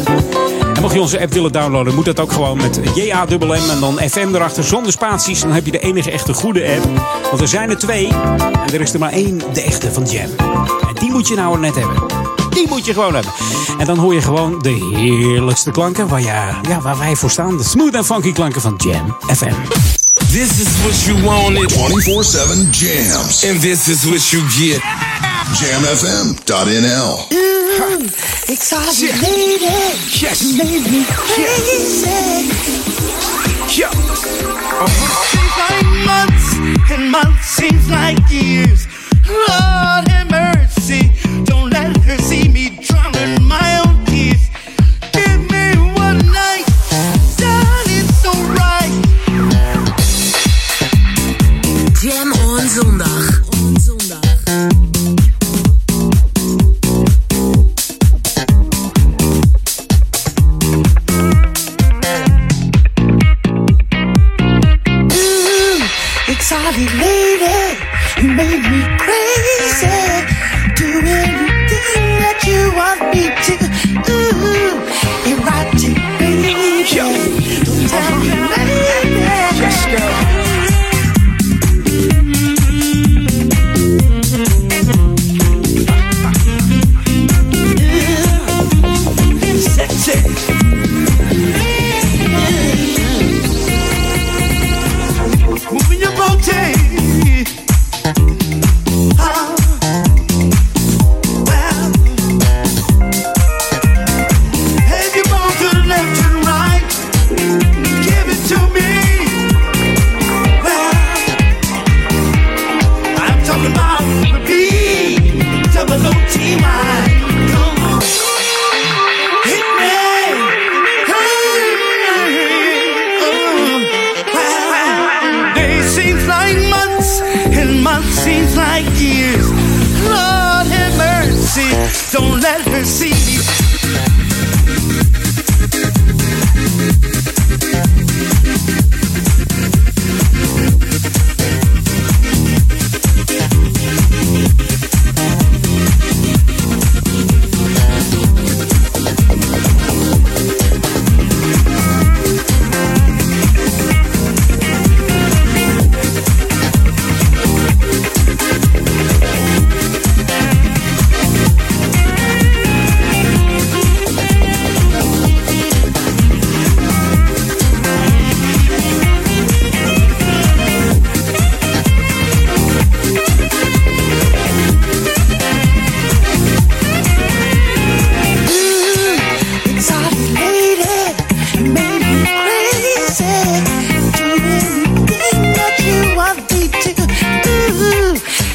En mocht je onze app willen downloaden, moet dat ook gewoon met J A M M en dan F M erachter zonder spaties. Dan heb je de enige echte goede app. Want er zijn er twee. En er is er maar één, de echte van Jam. En die moet je nou net hebben. Die moet je gewoon hebben. En dan hoor je gewoon de heerlijkste klanken waar, ja, ja, waar wij voor staan. De smooth en funky klanken van Jam F M. This is what you wanted. twenty-four seven jams. And this is what you get. jam f m dot n l. Ooh, exotic lady. Yes. You made me crazy. Yeah. Uh-huh. Seems like months and months seems like years. Lord have mercy. Don't let her see me drowning my own tears. Give me one night. Jam on zondag. On zondag. Ooh, exotic lady, you made me crazy. Do anything that you want me to. Ooh, erotic baby. Yo, don't tell me baby. Yes, girl. Don't let her see me.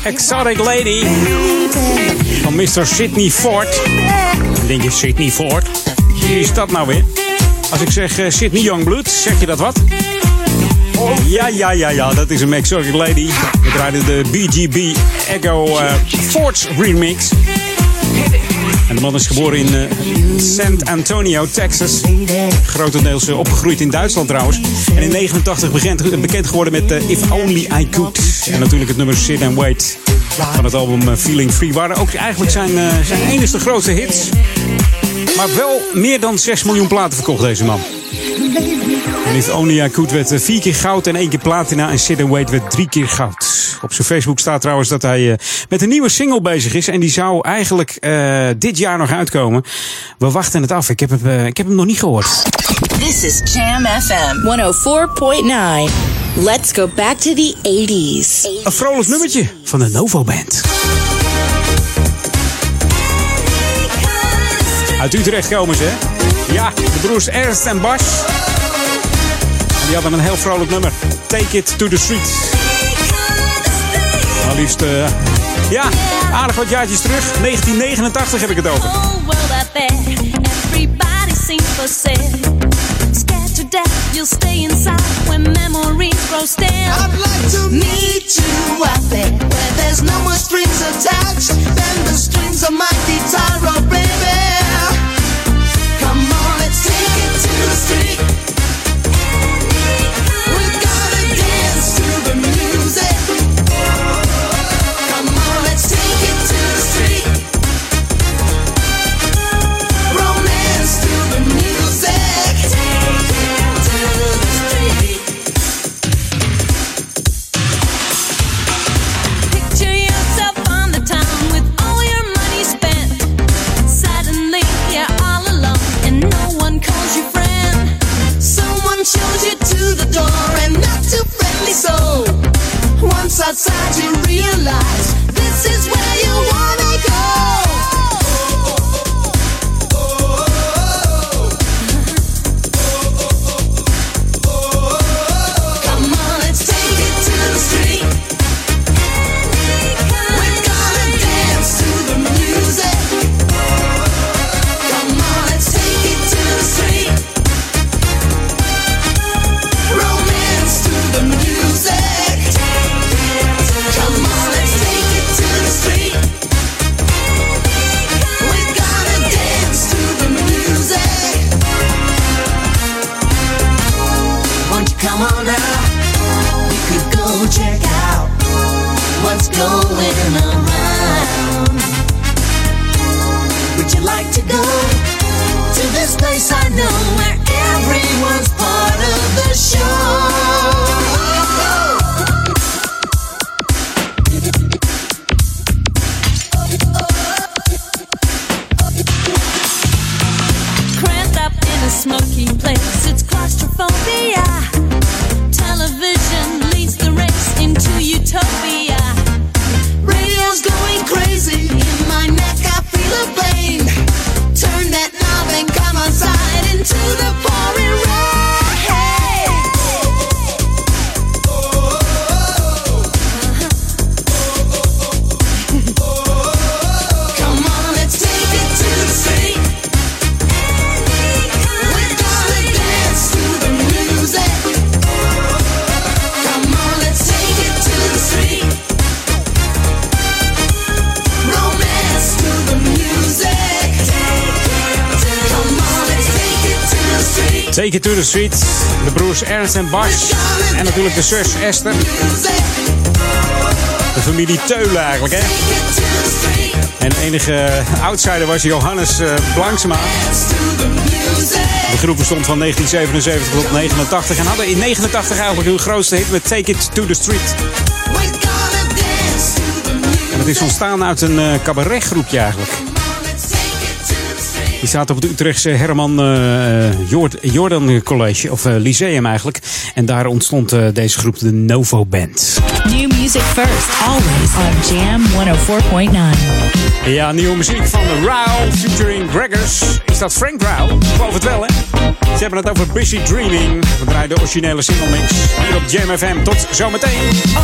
Exotic Lady van mister Sydney Ford. Dan denk je, Sydney Ford? Wie is dat nou weer? Als ik zeg uh, Sydney Youngblood, zeg je dat wat? Oh, ja, ja, ja, ja, dat is een Exotic Lady. We draaiden de B G B Ego uh, Ford's remix. En de man is geboren in uh, San Antonio, Texas. Grotendeels uh, opgegroeid in Duitsland trouwens. En in negentien negenentachtig begint, bekend geworden met uh, If Only I Could. En natuurlijk het nummer Sit and Wait van het album uh, Feeling Free. Waren ook eigenlijk zijn, uh, zijn enigste grote hits. Maar wel meer dan zes miljoen platen verkocht deze man. En If Only I Could werd uh, vier keer goud en één keer platina. En Sit and Wait werd drie keer goud. Op zijn Facebook staat trouwens dat hij uh, met een nieuwe single bezig is. En die zou eigenlijk uh, dit jaar nog uitkomen. We wachten het af. Ik heb, uh, ik heb hem nog niet gehoord. This is Jam F M honderdvier komma negen. Let's go back to the eighties. Een vrolijk nummertje van de Novo Band. Uit Utrecht komen ze, hè? Ja, de broers Ernst en Bas. En die hadden een heel vrolijk nummer. Take It to the Street. Maar liefst, uh, ja, aardig wat jaartjes terug. negentien negenentachtig heb ik het over. I'd like to meet you up there, where there's no more strings attached than the strings of my guitar, oh baby. Come on, let's take it to the street. We gotta dance to the music. Once outside you realize this is where you wanna go. Going around. Would you like to go to this place I know where everyone's part of the show? Cramped up in a smoky place, it's claustrophobia. Television leads the race into utopia. Going crazy in my neck, I feel a pain. Turn that knob and come outside into the pouring rain. Hey. Oh, oh, oh, oh. Come on, let's take it to the street. We're gonna dance to the music. Come on, let's take it to the street. Take It to the Street, de broers Ernst en Bas en natuurlijk de zus Esther. De familie Teulen eigenlijk, hè? En de enige outsider was Johannes Blanksema. De groep bestond van negentien zevenenzeventig tot negentien negenentachtig en hadden in negentien negenentachtig eigenlijk hun grootste hit met Take It to the Street. En het is ontstaan uit een cabaretgroepje eigenlijk. Die staat op het Utrechtse Herman uh, Jord- Jordan College, of uh, Lyceum eigenlijk. En daar ontstond uh, deze groep, de Novo Band. New music first, always on Jam honderdvier komma negen. Ja, nieuwe muziek van Rauw featuring Braggers. Is dat Frank Rauw? Ik geloof het wel, hè? Ze hebben het over Busy Dreaming. We draaien de originele single mix hier op Jam F M. Tot zometeen. Oh,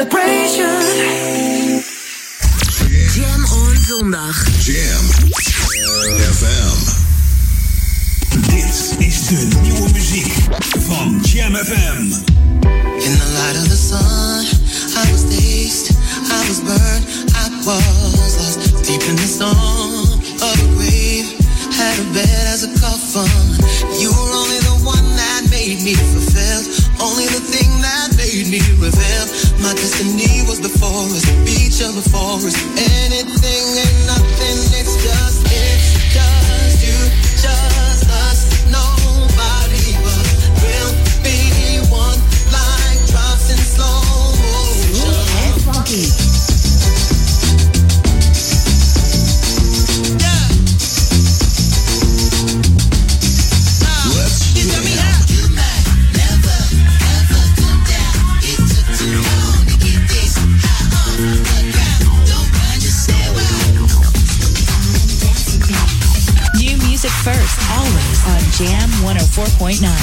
celebration. Jam on zondag. Jam F M. Dit is de nieuwe muziek van Jam F M. In the light of the sun, I was dazed, I was burned, I was lost deep in the storm of a grave. Had a bed as a coffin. You were only the one that made me fulfilled, only the thing that made me reveal. My destiny was the forest, the beach of the forest. Anything and nothing, it's just, it's just you, just us, nobody but we'll be one, like drops in slow motion. And funky. First, always on Jam honderdvier komma negen.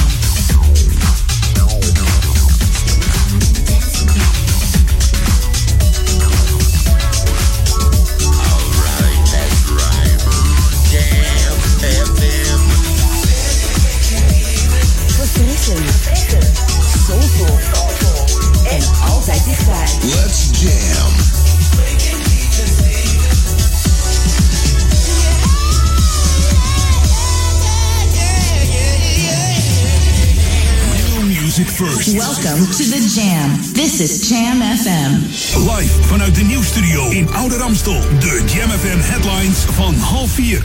Welcome to the Jam. This is Jam F M. Live vanuit de nieuwsstudio in Ouder-Amstel. De Jam F M headlines van half vier.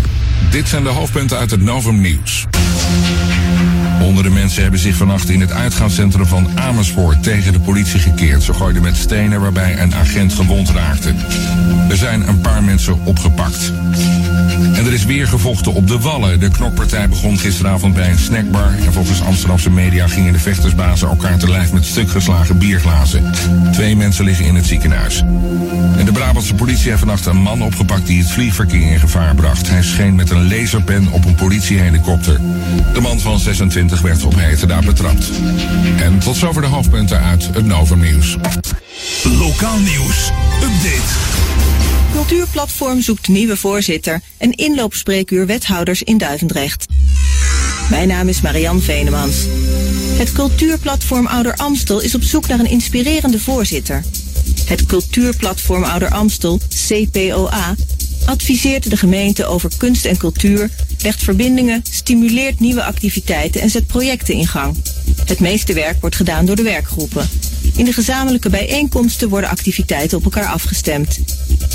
Dit zijn de hoofdpunten uit het Novum Nieuws. Honderden mensen hebben zich vannacht in het uitgaanscentrum van Amersfoort tegen de politie gekeerd. Ze gooiden met stenen waarbij een agent gewond raakte. Er zijn een paar mensen opgepakt. En er is weer gevochten op de Wallen. De knokpartij begon gisteravond bij een snackbar. En volgens Amsterdamse media gingen de vechtersbazen elkaar te lijf met stukgeslagen bierglazen. Twee mensen liggen in het ziekenhuis. En de Brabantse politie heeft vannacht een man opgepakt die het vliegverkeer in gevaar bracht. Hij scheen met een laserpen op een politiehelikopter. De man van zesentwintig werd op heterdaad betrapt. En tot zover de hoofdpunten uit het Novum Nieuws. Lokaal nieuws. Update. Cultuurplatform zoekt nieuwe voorzitter en inloopspreekuur wethouders in Duivendrecht. Mijn naam is Marianne Venemans. Het cultuurplatform Ouder-Amstel is op zoek naar een inspirerende voorzitter. Het cultuurplatform Ouder-Amstel, C P O A, adviseert de gemeente over kunst en cultuur, legt verbindingen, stimuleert nieuwe activiteiten en zet projecten in gang. Het meeste werk wordt gedaan door de werkgroepen. In de gezamenlijke bijeenkomsten worden activiteiten op elkaar afgestemd.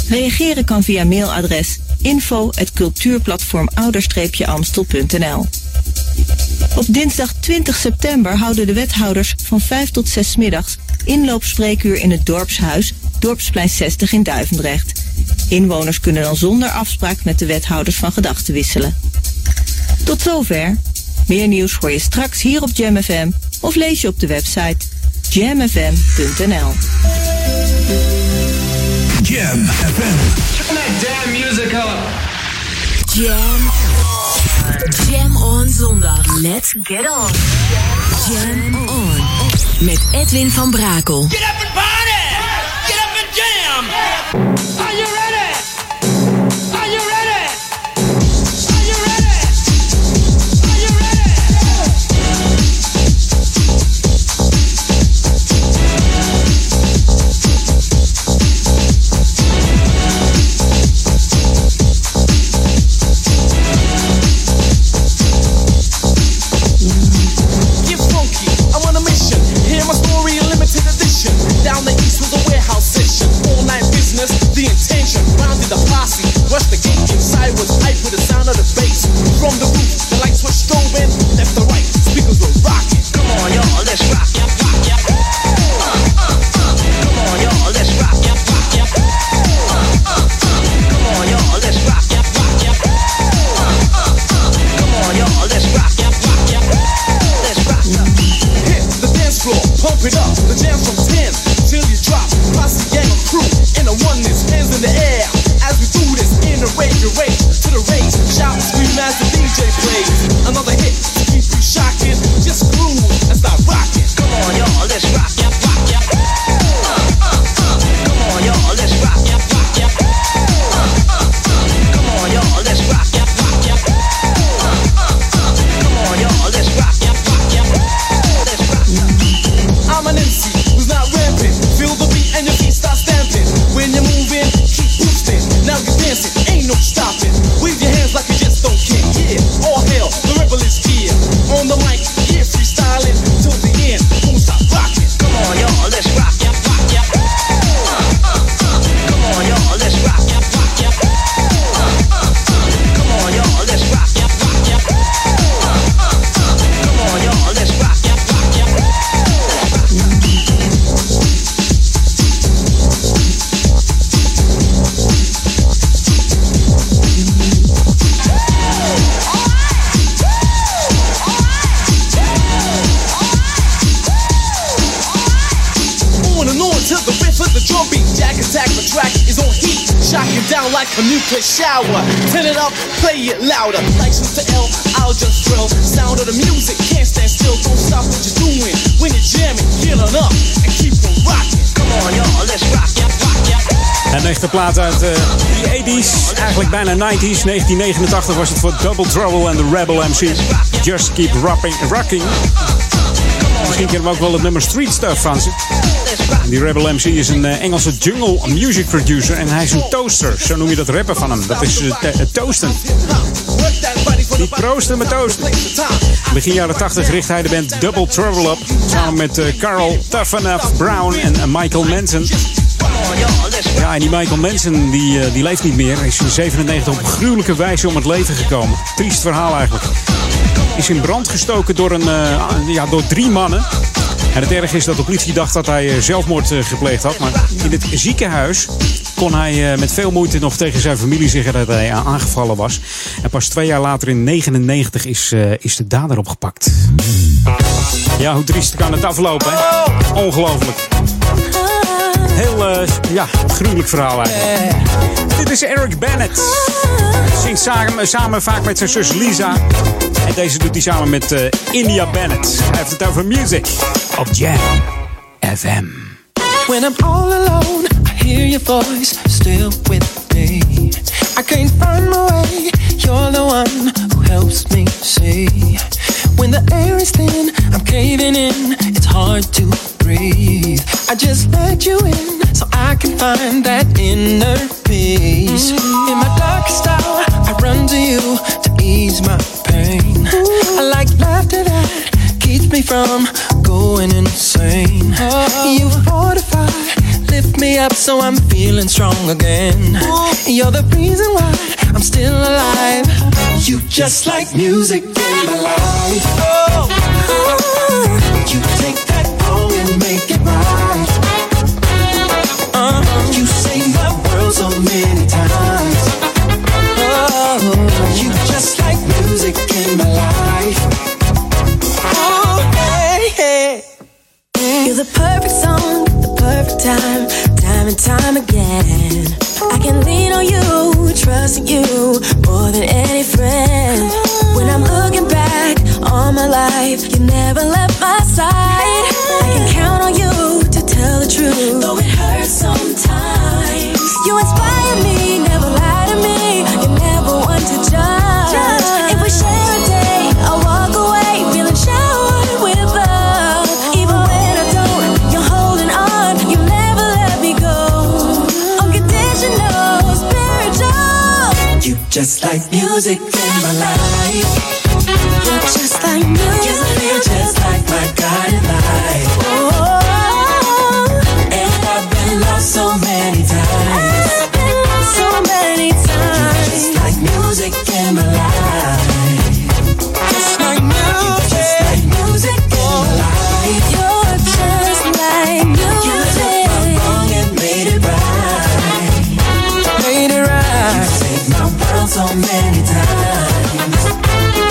Reageren kan via mailadres info at cultuurplatform ouder amstel punt n l. Op dinsdag twintig september houden de wethouders van vijf tot zes 's middags inloopspreekuur in het dorpshuis, Dorpsplein zestig in Duivendrecht. Inwoners kunnen dan zonder afspraak met de wethouders van gedachten wisselen. Tot zover. Meer nieuws hoor je straks hier op Jam F M of lees je op de website jam f m punt n l. Jam F M. Turn that damn music up. Jam. Jam on zondag. Let's get on. Jam on. Met Edwin van Brakel. Get up and party. Get up and jam. Are you ready? Are you ready? The Your beat, jack attack, my track is on heat. Shocking down like a nuclear shower. Turn it up, play it louder. Like Sister L, I'll just thrill. Sound of the music, can't stand still. Don't stop what you're doing. When you're jamming, get on up and keep on rocking. Come on y'all, let's rock, yeah, rock, yeah. En de eerste plaat uit uh, de eighties, eigenlijk bijna nineties. negentien negenentachtig was het voor Double Trouble en de Rebel M C. Just keep rapping, rocking. Misschien kennen we ook wel het nummer Street Stuff van ze. Die Rebel M C is een uh, Engelse jungle music producer en hij is een toaster. Zo noem je dat rappen van hem. Dat is uh, uh, toasten. Niet proosten, maar toasten. Begin jaren tachtig richt hij de band Double Trouble op. Samen met uh, Carl Tough Enough Brown en uh, Michael Manson. Ja, en die Michael Manson, die, uh, die leeft niet meer. Hij is in zevenennegentig op gruwelijke wijze om het leven gekomen. Triest verhaal eigenlijk. Is in brand gestoken door, een, uh, ja, door drie mannen. En het erg is dat de politie dacht dat hij zelfmoord uh, gepleegd had. Maar in het ziekenhuis kon hij uh, met veel moeite nog tegen zijn familie zeggen dat hij uh, aangevallen was. En pas twee jaar later in negenennegentig is, uh, is de dader opgepakt. Ja, hoe triest kan het aflopen, hè? Ongelooflijk. Heel, uh, ja, gruwelijk verhaal eigenlijk. Yeah. Dit is Eric Bennett. Hij zingt samen, samen vaak met zijn zus Lisa. En deze doet hij samen met uh, India Bennett. Hij heeft het over music op Jam F M. When I'm all alone, I hear your voice still with me. I can't find my way, you're the one who helps me see. When the air is thin, I'm caving in, it's hard to breathe. I just let you in, so I can find that inner peace. In my darkest hour, I run to you to ease my pain. I like laughter that keeps me from going insane. You fortify, lift me up so I'm feeling strong again. You're the reason why I'm still alive. You just like music in my life. You take that wrong and make it right. Uh-huh. You saved my world so many times. Oh. You just like music in my life. Oh, hey, hey. You're the perfect song, the perfect time, time and time again. I can lean on you, trust you more than any friend. When I'm looking back on my life, you never left my side. I can count on you to tell the truth, though it hurts sometimes. You inspire me, never lie to me. You're never one to judge. If we share a day, I'll walk away feeling showered with love. Even when I don't, you're holding on. You never let me go. Unconditional, spiritual. You just like music in my life. You're just like me. You're just like my God in life. Oh, and I've been lost so many times. I've been lost so many times. You're just like music in my life. Just like music. You're just like music in my life. You're just like music. You took my wrong and made it right. Made it right. You saved my world so many times.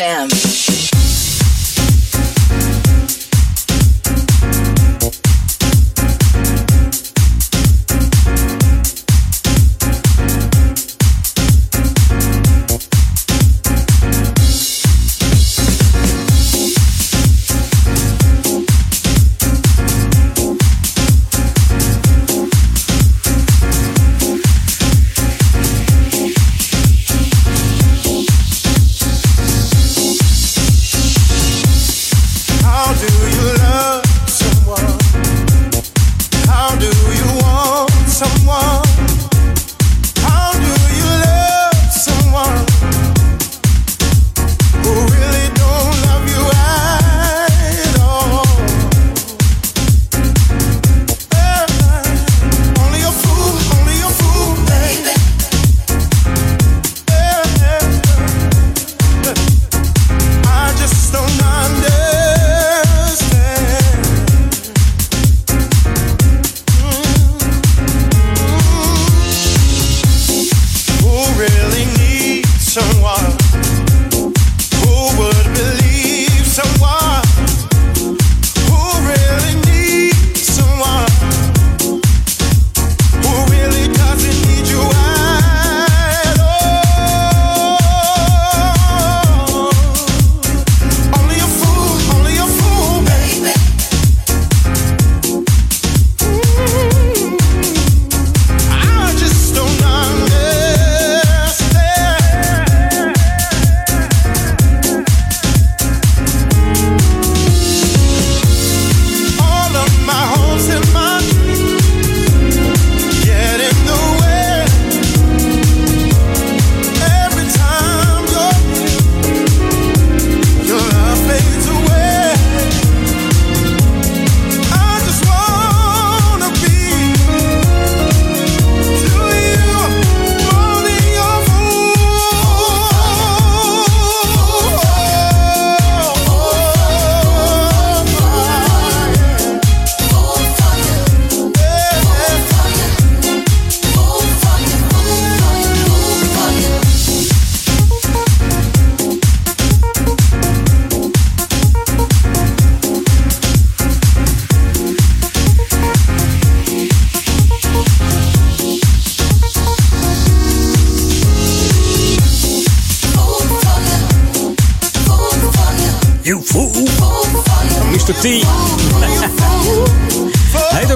F M.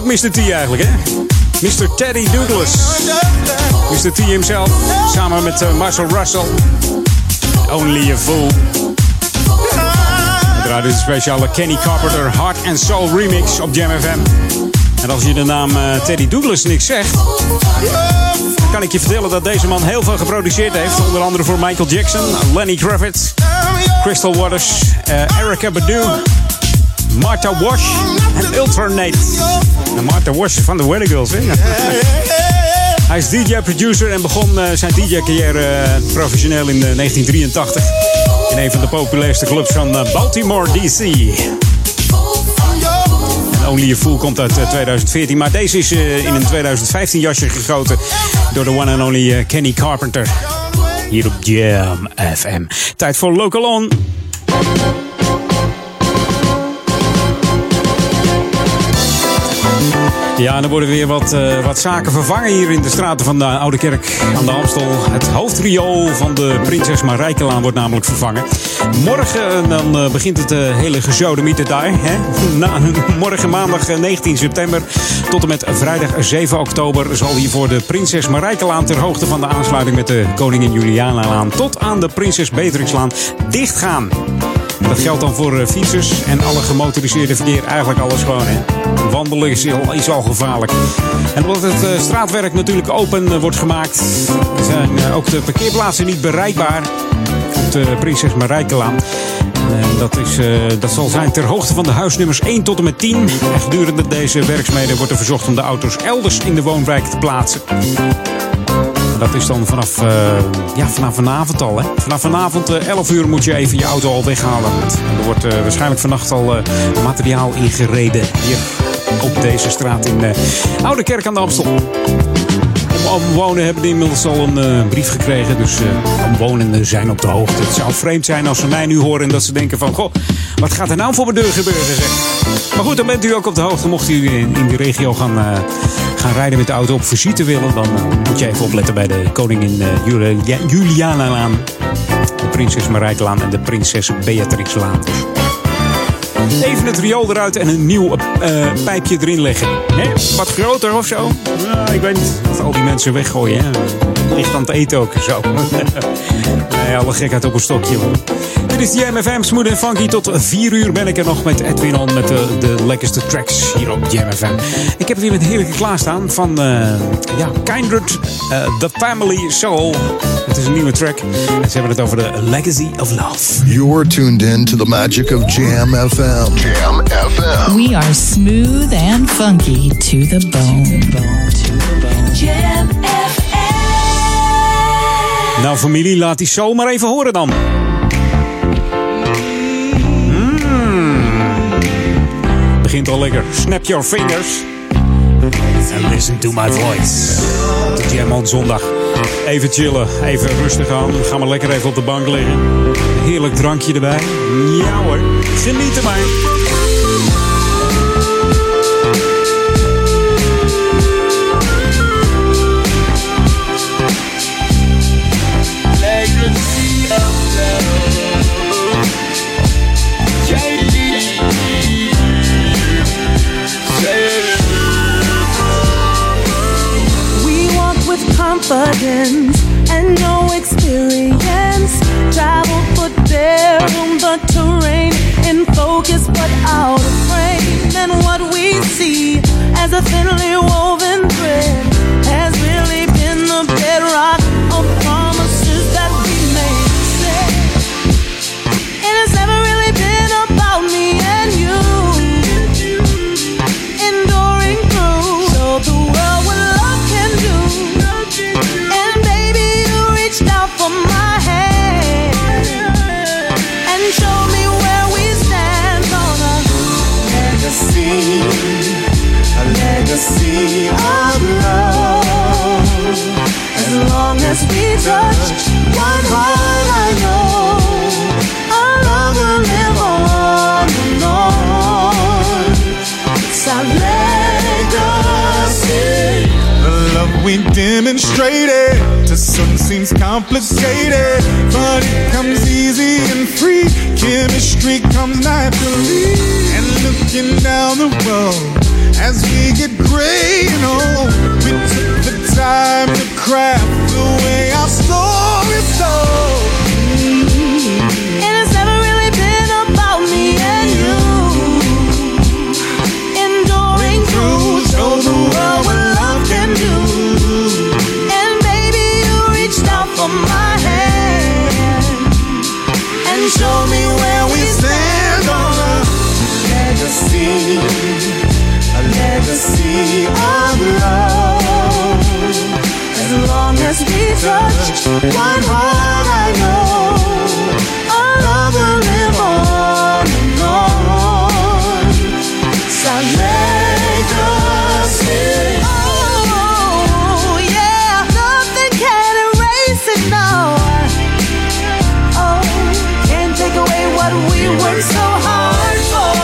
mister T eigenlijk, hè? mister Teddy Douglas. mister T himself, samen met uh, Marcel Russell. Only a Fool. We draaien de speciale Kenny Carpenter Heart and Soul remix op Jam F M. En als je de naam uh, Teddy Douglas niks zegt, dan kan ik je vertellen dat deze man heel veel geproduceerd heeft. Onder andere voor Michael Jackson, Lenny Kravitz, Crystal Waters, uh, Erykah Badu, Martha Wash en Ultranate. En Martha Wash van de Weather Girls, hè? Hij is D J-producer en begon zijn D J-carrière professioneel in negentien drieëntachtig... in een van de populairste clubs van Baltimore, D C. En Only a Fool komt uit tweeduizend veertien... maar deze is in een tweeduizend vijftien-jasje gegoten door de one and only Kenny Carpenter. Hier op Jam F M. Tijd voor Local On. Ja, en er worden weer wat, uh, wat zaken vervangen hier in de straten van de Oude Kerk aan de Amstel. Het hoofdriool van de Prinses Marijkelaan wordt namelijk vervangen. Morgen dan uh, begint het uh, hele gesodemieter daar. Hè? Na, morgen maandag negentien september tot en met vrijdag zeven oktober... zal hiervoor de Prinses Marijkelaan ter hoogte van de aansluiting met de Koningin Julianalaan tot aan de Prinses Beatrixlaan dichtgaan. Dat geldt dan voor uh, fietsers en alle gemotoriseerde verkeer. Eigenlijk alles gewoon, hè. Wandelen is, is al gevaarlijk. En omdat het uh, straatwerk natuurlijk open uh, wordt gemaakt, zijn uh, ook de parkeerplaatsen niet bereikbaar op de Prinses Marijkelaan. Uh, dat, is, uh, dat zal zijn ter hoogte van de huisnummers één tot en met tien. En gedurende deze werkzaamheden wordt er verzocht om de auto's elders in de woonwijk te plaatsen. Dat is dan vanaf, uh, ja, vanaf vanavond al. Hè? Vanaf vanavond uh, elf uur moet je even je auto al weghalen. Er wordt uh, waarschijnlijk vannacht al uh, materiaal ingereden hier op deze straat in uh, Oude Kerk aan de Amstel. Om omwonenden hebben inmiddels al een uh, brief gekregen. Dus uh, omwonenden zijn op de hoogte. Het zou vreemd zijn als ze mij nu horen en dat ze denken van... Goh, wat gaat er nou voor mijn deur gebeuren, zeg. Maar goed, dan bent u ook op de hoogte. Mocht u in, in die regio gaan, uh, gaan rijden met de auto op visite willen... dan uh, moet je even opletten bij de Koningin uh, Julianalaan. De Prinses Marijklaan en de Prinses Beatrixlaan. Even het riool eruit en een nieuw uh, pijpje erin leggen. Hè? Wat groter of zo. Nou, ik weet niet. Wat al die mensen weggooien. Hè? Ligt aan het eten ook. Zo. Nee, alle gekheid op een stokje. Man. Dit is Jam F M, smooth en funky. Tot vier uur ben ik er nog met Edwin on met de, de lekkerste tracks hier op Jam F M. Ik heb weer een heerlijke klaarstaan van uh, ja, Kindred, uh, The Family Soul. Het is een nieuwe track. En ze hebben het over de Legacy of Love. You're tuned in to the magic of Jam F M. Jam F M. We are smooth and funky to the bone. Jam F M. Nou familie, laat die soul maar even horen dan. Begint al lekker. Snap your fingers. And listen to my voice. Tot Jam on zondag. Even chillen. Even rustig aan. Ga maar lekker even op de bank liggen. Heerlijk drankje erbij. Ja hoor. Geniet er maar. And no experience, travel for bare room, the terrain in focus but out of frame. And what we see as a thinly woven thread has really been the bedrock of promises that we made. And it's never really been about me and you enduring through, so the world what love can do. Out for my hand and show me where we stand on a legacy, a legacy of love. As long as we touch one heart, I know our love will live on and on. It's our legacy, the love we demonstrated. Some seems complicated, but it comes easy and free. Chemistry comes naturally. And looking down the road, as we get gray and old, we took the time to craft the way our story is told. Mm-hmm. And it's never really been about me and you. Enduring through, show the world what love can do. My hand and show me where we stand on a legacy, a legacy of love. As long as we touch one heart, I know our love will live on and on. It's our legacy. We work so hard for,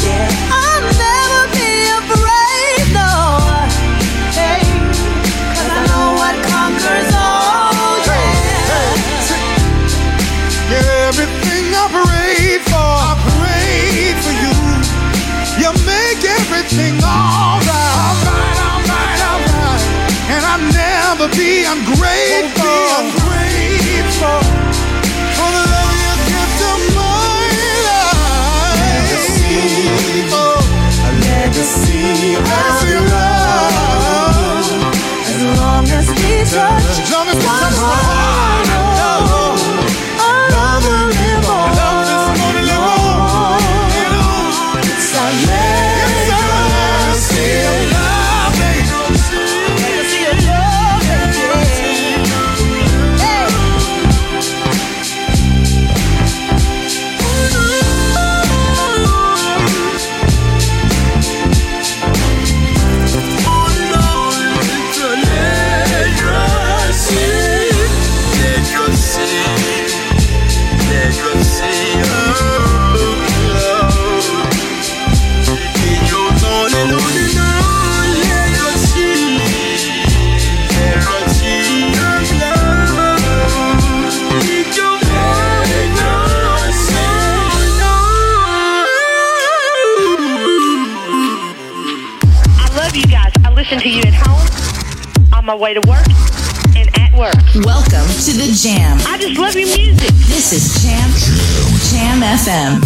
yeah. I'll never be afraid, no, hey, cause I know what conquers all, yeah. Yeah, everything I prayed for, I prayed for you. You make everything alright, alright, alright, alright. And I'll never be ungrateful, won't be ungrateful for the love you give to me. Legacy of love. As long as we touch, as long as we touch the heart, our love will live on. It's our legacy of love. Legacy of love. my way to work and at work. Welcome to the Jam. I just love your music. This is Jam Jam, Jam F M.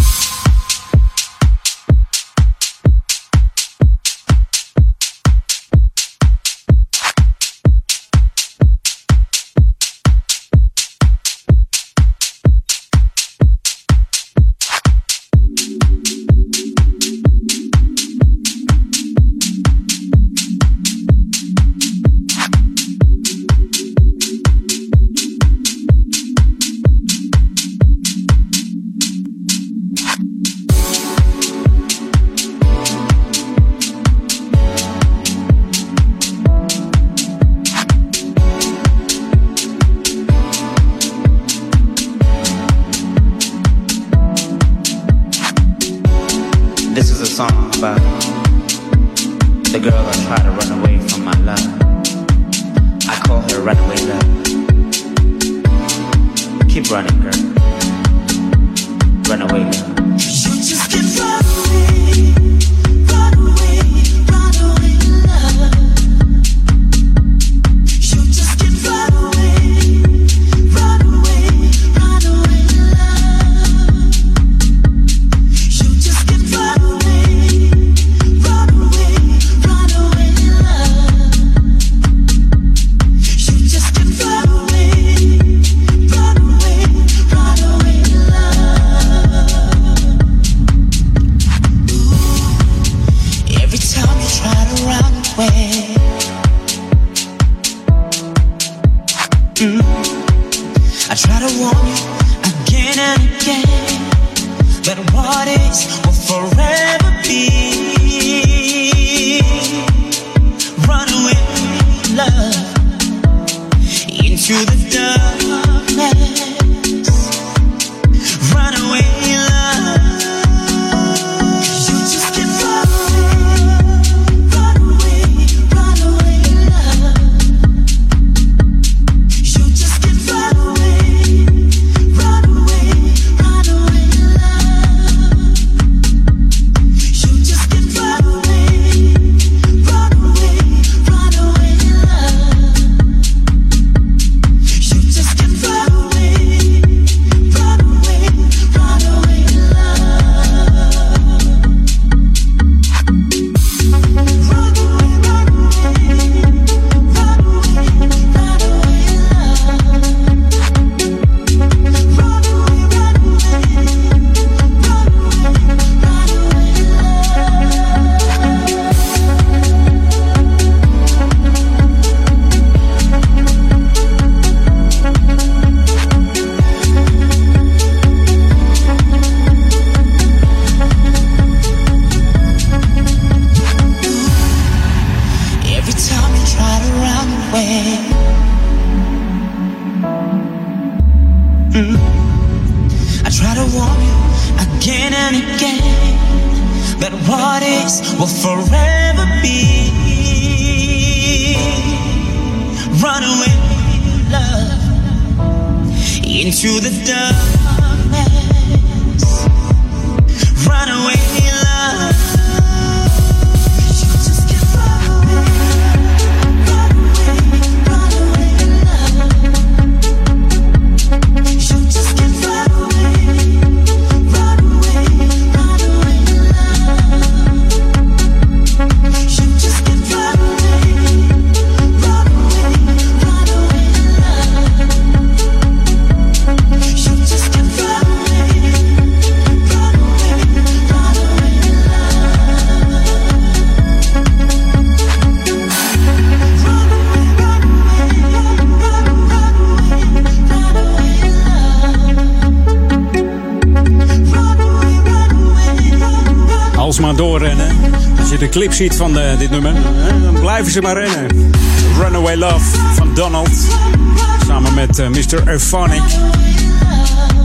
Clip ziet van de, dit nummer, dan blijven ze maar rennen. Runaway Love van Donald, samen met uh, mister Euphonic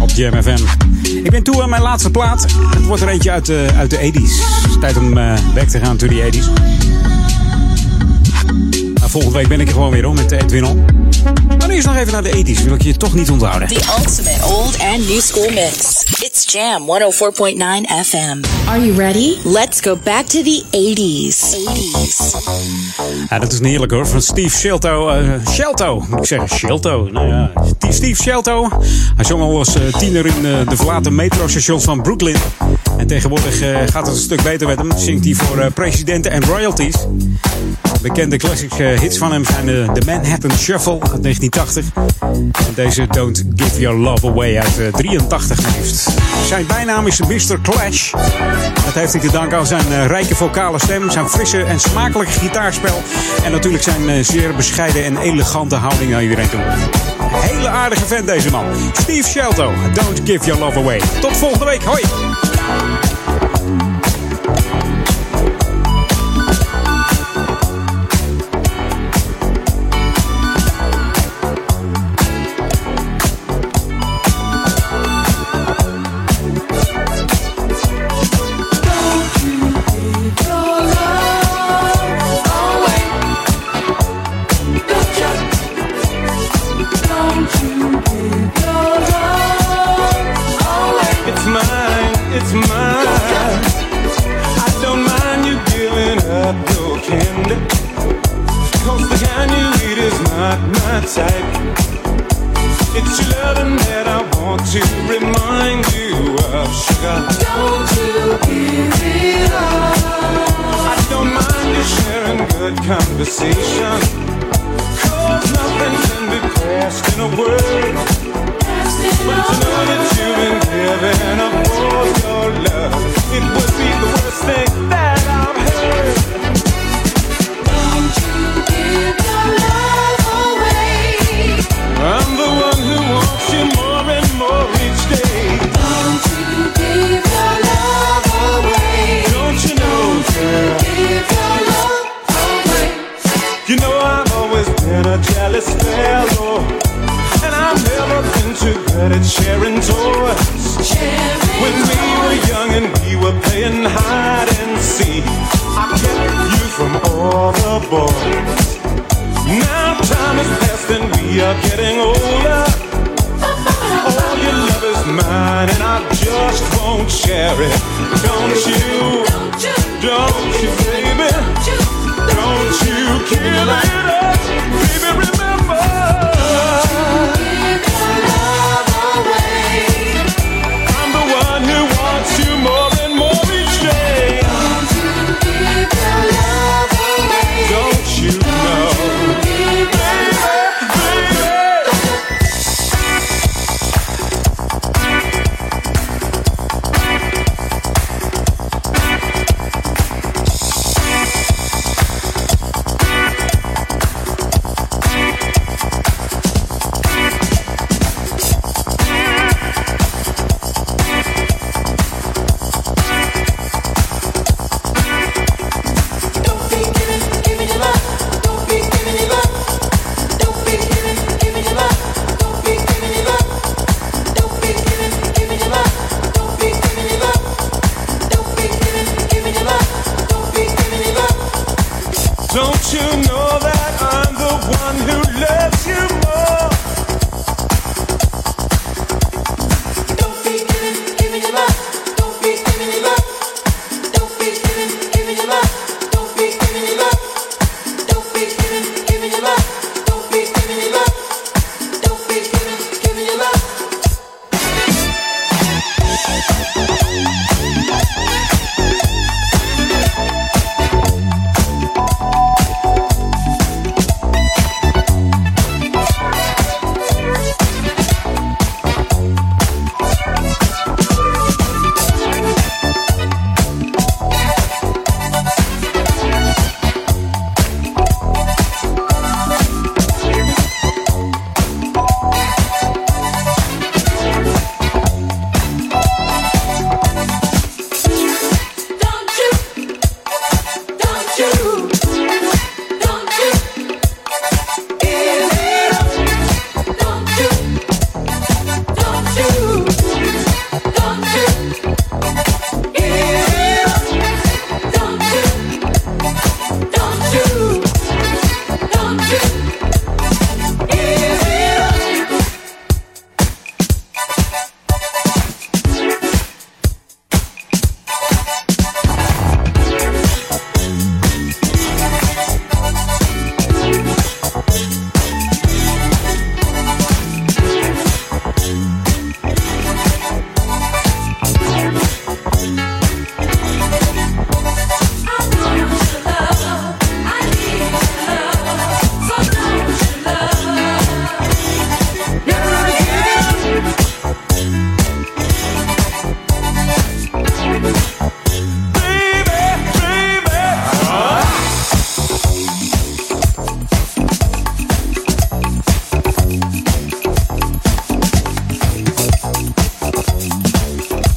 op Jam F M. Ik ben toe aan mijn laatste plaat. Het wordt er eentje uit de, uit de tachtiger jaren. Tijd om uh, weg te gaan to de tachtiger jaren. Maar volgende week ben ik er gewoon weer om met Edwin. Maar nu is nog nog even naar de eighties. Wil ik je toch niet onthouden. The ultimate old and new school mix. It's Jam one oh four point nine F M. Are you ready? Let's go back to the eighties. eighties. Ja, dat is een heerlijk hoor. Van Steve Shelto. Uh, Shelto, moet ik zeggen. Shelto. Nou ja, Steve Shelto. Hij zong al als uh, tiener in uh, de verlaten metrostations van Brooklyn. En tegenwoordig uh, gaat het een stuk beter met hem. Zingt hij voor uh, presidenten en royalties. Bekende classic uh, hits van hem zijn uh, The Manhattan Shuffle uit negentien tachtig. En deze Don't Give Your Love Away uit uh, drieëntachtig heeft. Zijn bijnaam is mister Clash. Dat heeft hij te danken aan zijn uh, rijke vocale stem, zijn frisse en smakelijke gitaarspel. En natuurlijk zijn uh, zeer bescheiden en elegante houding aan iedereen toe. Hele aardige vent deze man. Steve Shelto, Don't Give Your Love Away. Tot volgende week, hoi!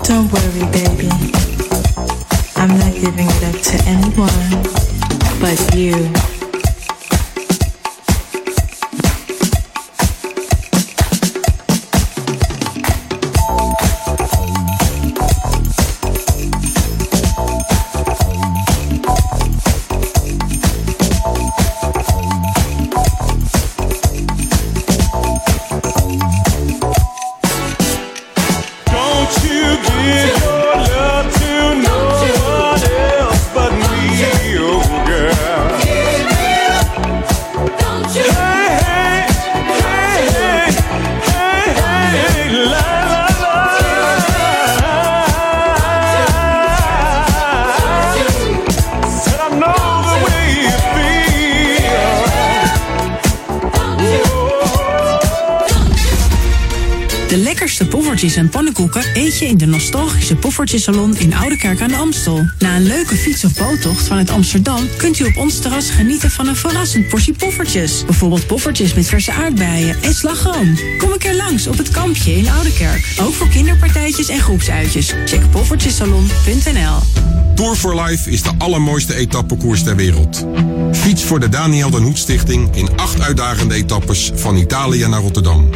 Don't worry, baby. I'm not giving it up to anyone but you. En pannenkoeken eet je in de nostalgische Poffertjesalon in Oude Kerk aan de Amstel. Na een leuke fiets- of boottocht vanuit Amsterdam kunt u op ons terras genieten van een verrassend portie poffertjes. Bijvoorbeeld poffertjes met verse aardbeien en slagroom. Kom een keer langs op het kampje in Oude Kerk. Ook voor kinderpartijtjes en groepsuitjes. Check poffertjesalon punt n l. Tour for Life is de allermooiste etappekoers ter wereld. Fiets voor de Daniël den Hoed Stichting in acht uitdagende etappes van Italië naar Rotterdam.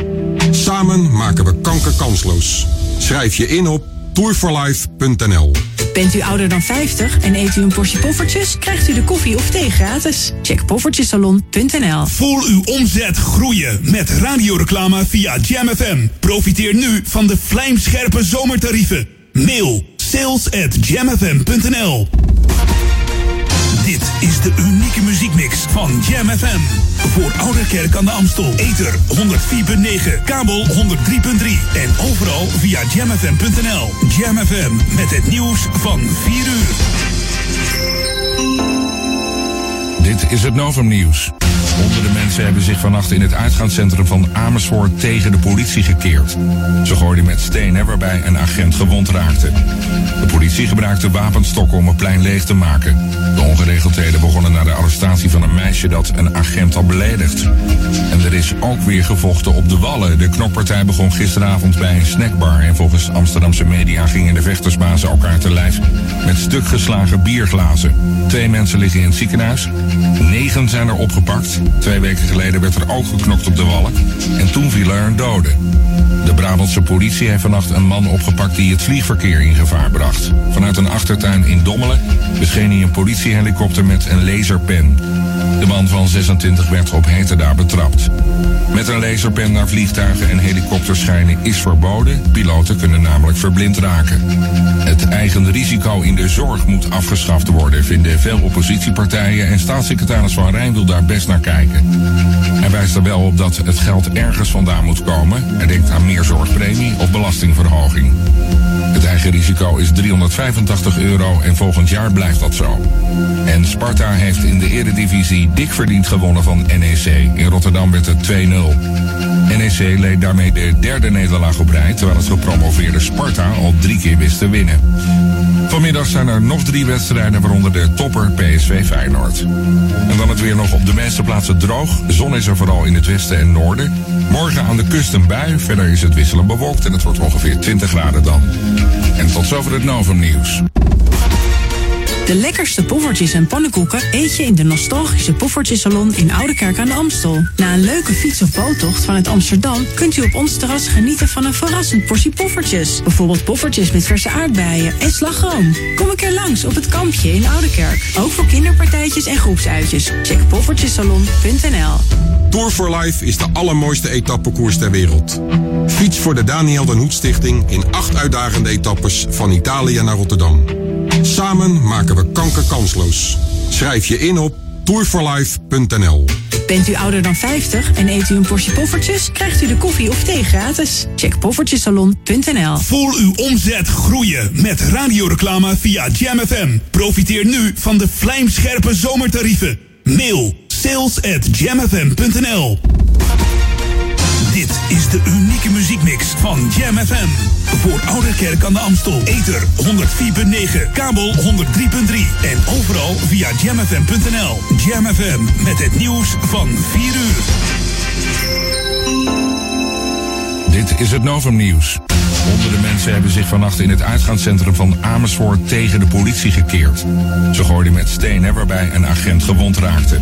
Samen maken we kanker kansloos. Schrijf je in op tour for life punt n l. Bent u ouder dan vijftig en eet u een portie poffertjes? Krijgt u de koffie of thee gratis? Check poffertjesalon punt n l. Voel uw omzet groeien met radioreclame via Jam F M. Profiteer nu van de vlijmscherpe zomertarieven. Mail sales at jam f m punt n l. Dit is de unieke muziekmix van Jam F M. Voor Oude Kerk aan de Amstel. Ether honderd vier komma negen, kabel honderd drie komma drie. En overal via jam f m punt n l. Jam F M met het nieuws van vier uur. Dit is het Novumnieuws. Honderden mensen hebben zich vannacht in het uitgaanscentrum van Amersfoort tegen de politie gekeerd. Ze gooiden met stenen waarbij een agent gewond raakte. De politie gebruikte wapenstokken om het plein leeg te maken. De ongeregeldheden begonnen na de arrestatie van een meisje dat een agent had beledigd. En er is ook weer gevochten op de Wallen. De knokpartij begon gisteravond bij een snackbar. En volgens Amsterdamse media gingen de vechtersbazen elkaar te lijf met stukgeslagen bierglazen. Twee mensen liggen in het ziekenhuis. Negen zijn er opgepakt. Twee weken geleden werd er ook geknokt op de Wallen en toen viel er een dode. De Brabantse politie heeft vannacht een man opgepakt die het vliegverkeer in gevaar bracht. Vanuit een achtertuin in Dommelen bescheen hij een politiehelikopter met een laserpen. De man van zesentwintig werd op heterdaad betrapt. Met een laserpen naar vliegtuigen en helikopters schijnen is verboden. Piloten kunnen namelijk verblind raken. Het eigen risico in de zorg moet afgeschaft worden, vinden veel oppositiepartijen, en staatssecretaris Van Rijn wil daar best naar kijken. Hij wijst er wel op dat het geld ergens vandaan moet komen. Hij denkt aan meer zorgpremie of belastingverhoging. Het eigen risico is driehonderdvijfentachtig euro en volgend jaar blijft dat zo. En Sparta heeft in de eredivisie dik verdiend gewonnen van N E C. In Rotterdam werd het twee nul. N E C leed daarmee de derde nederlaag op rij, terwijl het gepromoveerde Sparta al drie keer wist te winnen. Vanmiddag zijn er nog drie wedstrijden, waaronder de topper P S V Feyenoord. En dan het weer nog op de meeste plaatsen droog. De zon is er vooral in het westen en noorden. Morgen aan de kust een bui. Verder is het wisselend bewolkt en het wordt ongeveer twintig graden dan. En tot zover het Novum Nieuws. De lekkerste poffertjes en pannenkoeken eet je in de nostalgische Poffertjesalon in Oude Kerk aan de Amstel. Na een leuke fiets- of boottocht vanuit Amsterdam kunt u op ons terras genieten van een verrassend portie poffertjes. Bijvoorbeeld poffertjes met verse aardbeien en slagroom. Kom een keer langs op het kampje in Oude Kerk. Ook voor kinderpartijtjes en groepsuitjes. Check poffertjesalon punt n l. Tour for Life is de allermooiste etappekoers ter wereld. Fiets voor de Daniël den Hoed Stichting in acht uitdagende etappes van Italië naar Rotterdam. Samen maken we kanker kansloos. Schrijf je in op tour for life punt n l. Bent u ouder dan vijftig en eet u een portie poffertjes? Krijgt u de koffie of thee gratis? Check poffertjesalon punt n l. Voel uw omzet groeien met radioreclame via Jam F M. Profiteer nu van de vlijmscherpe zomertarieven. Mail sales at jam f m punt n l. Dit is de unieke muziekmix van Jam F M. Voor Oude Kerk aan de Amstel. Ether honderd vier komma negen, kabel honderd drie komma drie. En overal via jam f m punt n l. Jam F M met het nieuws van vier uur. Dit is het Novum Nieuws. Honderden mensen Mensen hebben zich vannacht in het uitgaanscentrum van Amersfoort tegen de politie gekeerd. Ze gooiden met stenen waarbij een agent gewond raakte.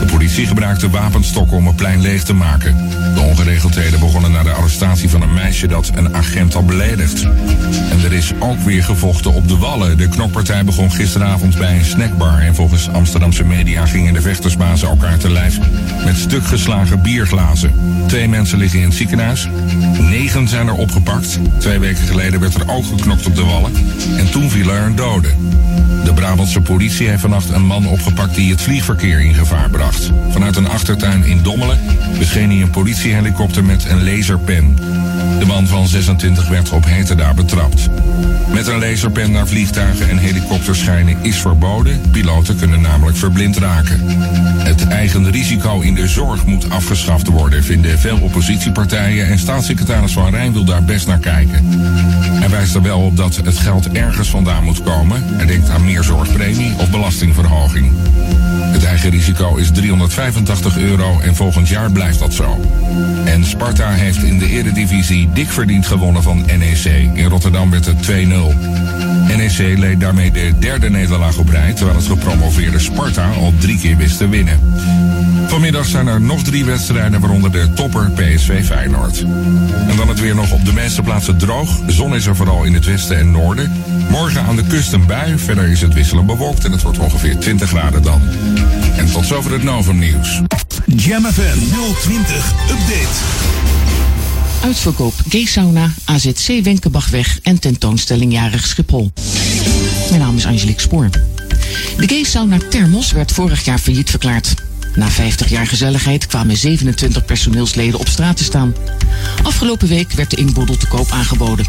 De politie gebruikte wapenstokken om het plein leeg te maken. De ongeregeldheden begonnen na de arrestatie van een meisje dat een agent had beledigd. En er is ook weer gevochten op de Wallen. De knokpartij begon gisteravond bij een snackbar. En volgens Amsterdamse media gingen de vechtersbazen elkaar te lijf met stukgeslagen bierglazen. Twee mensen liggen in het ziekenhuis. Negen zijn er opgepakt. Twee weken geleden werd er ook geknokt op de Wallen. En toen viel er een dode. De Brabantse politie heeft vannacht een man opgepakt die het vliegverkeer in gevaar bracht. Vanuit een achtertuin in Dommelen bescheen hij een politiehelikopter met een laserpen. De man van zesentwintig werd op heterdaad betrapt. Met een laserpen naar vliegtuigen en helikopters schijnen is verboden. Piloten kunnen namelijk verblind raken. Het eigen risico in de zorg moet afgeschaft worden, vinden veel oppositiepartijen, en staatssecretaris Van Rijn wil daar best naar kijken. Hij wijst er wel op dat het geld ergens vandaan moet komen. Hij denkt aan meer zorgpremie of belastingverhoging. Het eigen risico is driehonderdvijfentachtig euro en volgend jaar blijft dat zo. En Sparta heeft in de eredivisie dik verdiend gewonnen van N E C. In Rotterdam werd het twee nul. N E C leed daarmee de derde nederlaag op rij, terwijl het gepromoveerde Sparta al drie keer wist te winnen. Vanmiddag zijn er nog drie wedstrijden, waaronder de topper P S V Feyenoord. En dan het weer nog op de meeste plaatsen droog. Zon is er vooral in het westen en noorden. Morgen aan de kust een bui, verder is het wisselend bewolkt en het wordt ongeveer twintig graden dan. En tot zover het Novum nieuws. Jam F M nul twintig Update. Uitverkoop Gay Sauna, A Z C Wenkenbachweg en tentoonstelling Jarig Schiphol. Mijn naam is Angelique Spoor. De Gay Sauna Thermos werd vorig jaar failliet verklaard. Na vijftig jaar gezelligheid kwamen zevenentwintig personeelsleden op straat te staan. Afgelopen week werd de inboedel te koop aangeboden.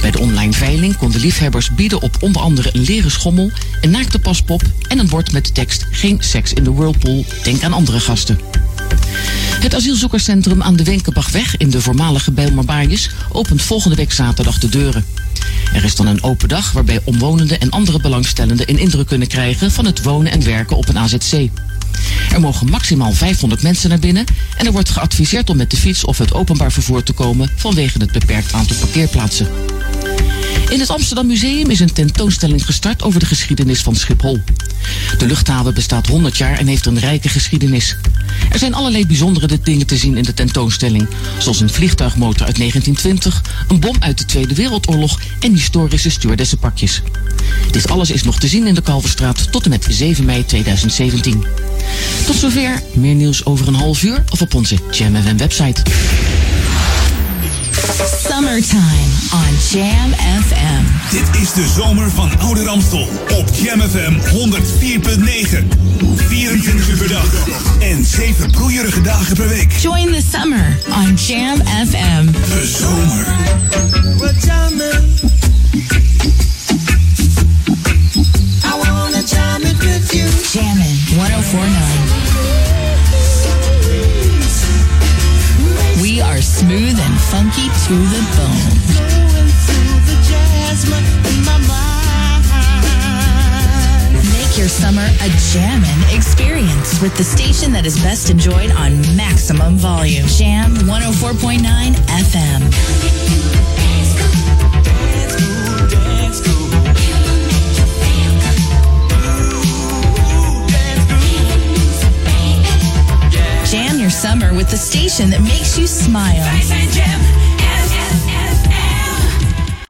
Bij de online veiling konden liefhebbers bieden op onder andere een leren schommel, een naakte paspop en een bord met de tekst Geen seks in de whirlpool, denk aan andere gasten. Het asielzoekerscentrum aan de Wenkenbachweg in de voormalige Bijlmerbaaijes opent volgende week zaterdag de deuren. Er is dan een open dag waarbij omwonenden en andere belangstellenden een indruk kunnen krijgen van het wonen en werken op een A Z C. Er mogen maximaal vijfhonderd mensen naar binnen en er wordt geadviseerd om met de fiets of het openbaar vervoer te komen vanwege het beperkt aantal parkeerplaatsen. In het Amsterdam Museum is een tentoonstelling gestart over de geschiedenis van Schiphol. De luchthaven bestaat honderd jaar en heeft een rijke geschiedenis. Er zijn allerlei bijzondere dingen te zien in de tentoonstelling, zoals een vliegtuigmotor uit negentientwintig, een bom uit de Tweede Wereldoorlog en historische stewardessenpakjes. Dit alles is nog te zien in de Kalverstraat tot en met zeven mei tweeduizend zeventien. Tot zover, meer nieuws over een half uur of op onze Jam F M website. Summertime on Jam F M. Dit is de zomer van Ouder-Amstel op Jam F M honderd vier komma negen. vierentwintig uur per dag en zeven broeierige dagen per week. Join the summer on Jam F M. De zomer. I wanna jam it with you. Jammin' honderd vier komma negen. We are smooth and funky to the bone. Going through the jasmine in my mind. Make your summer a jammin' experience with the station that is best enjoyed on maximum volume. Jam honderd vier komma negen F M. Dance cool, dance cool, dance cool. It'll make you feel good. Dance cool, baby. Jam your summer with the station that makes you smile. Face and Jam.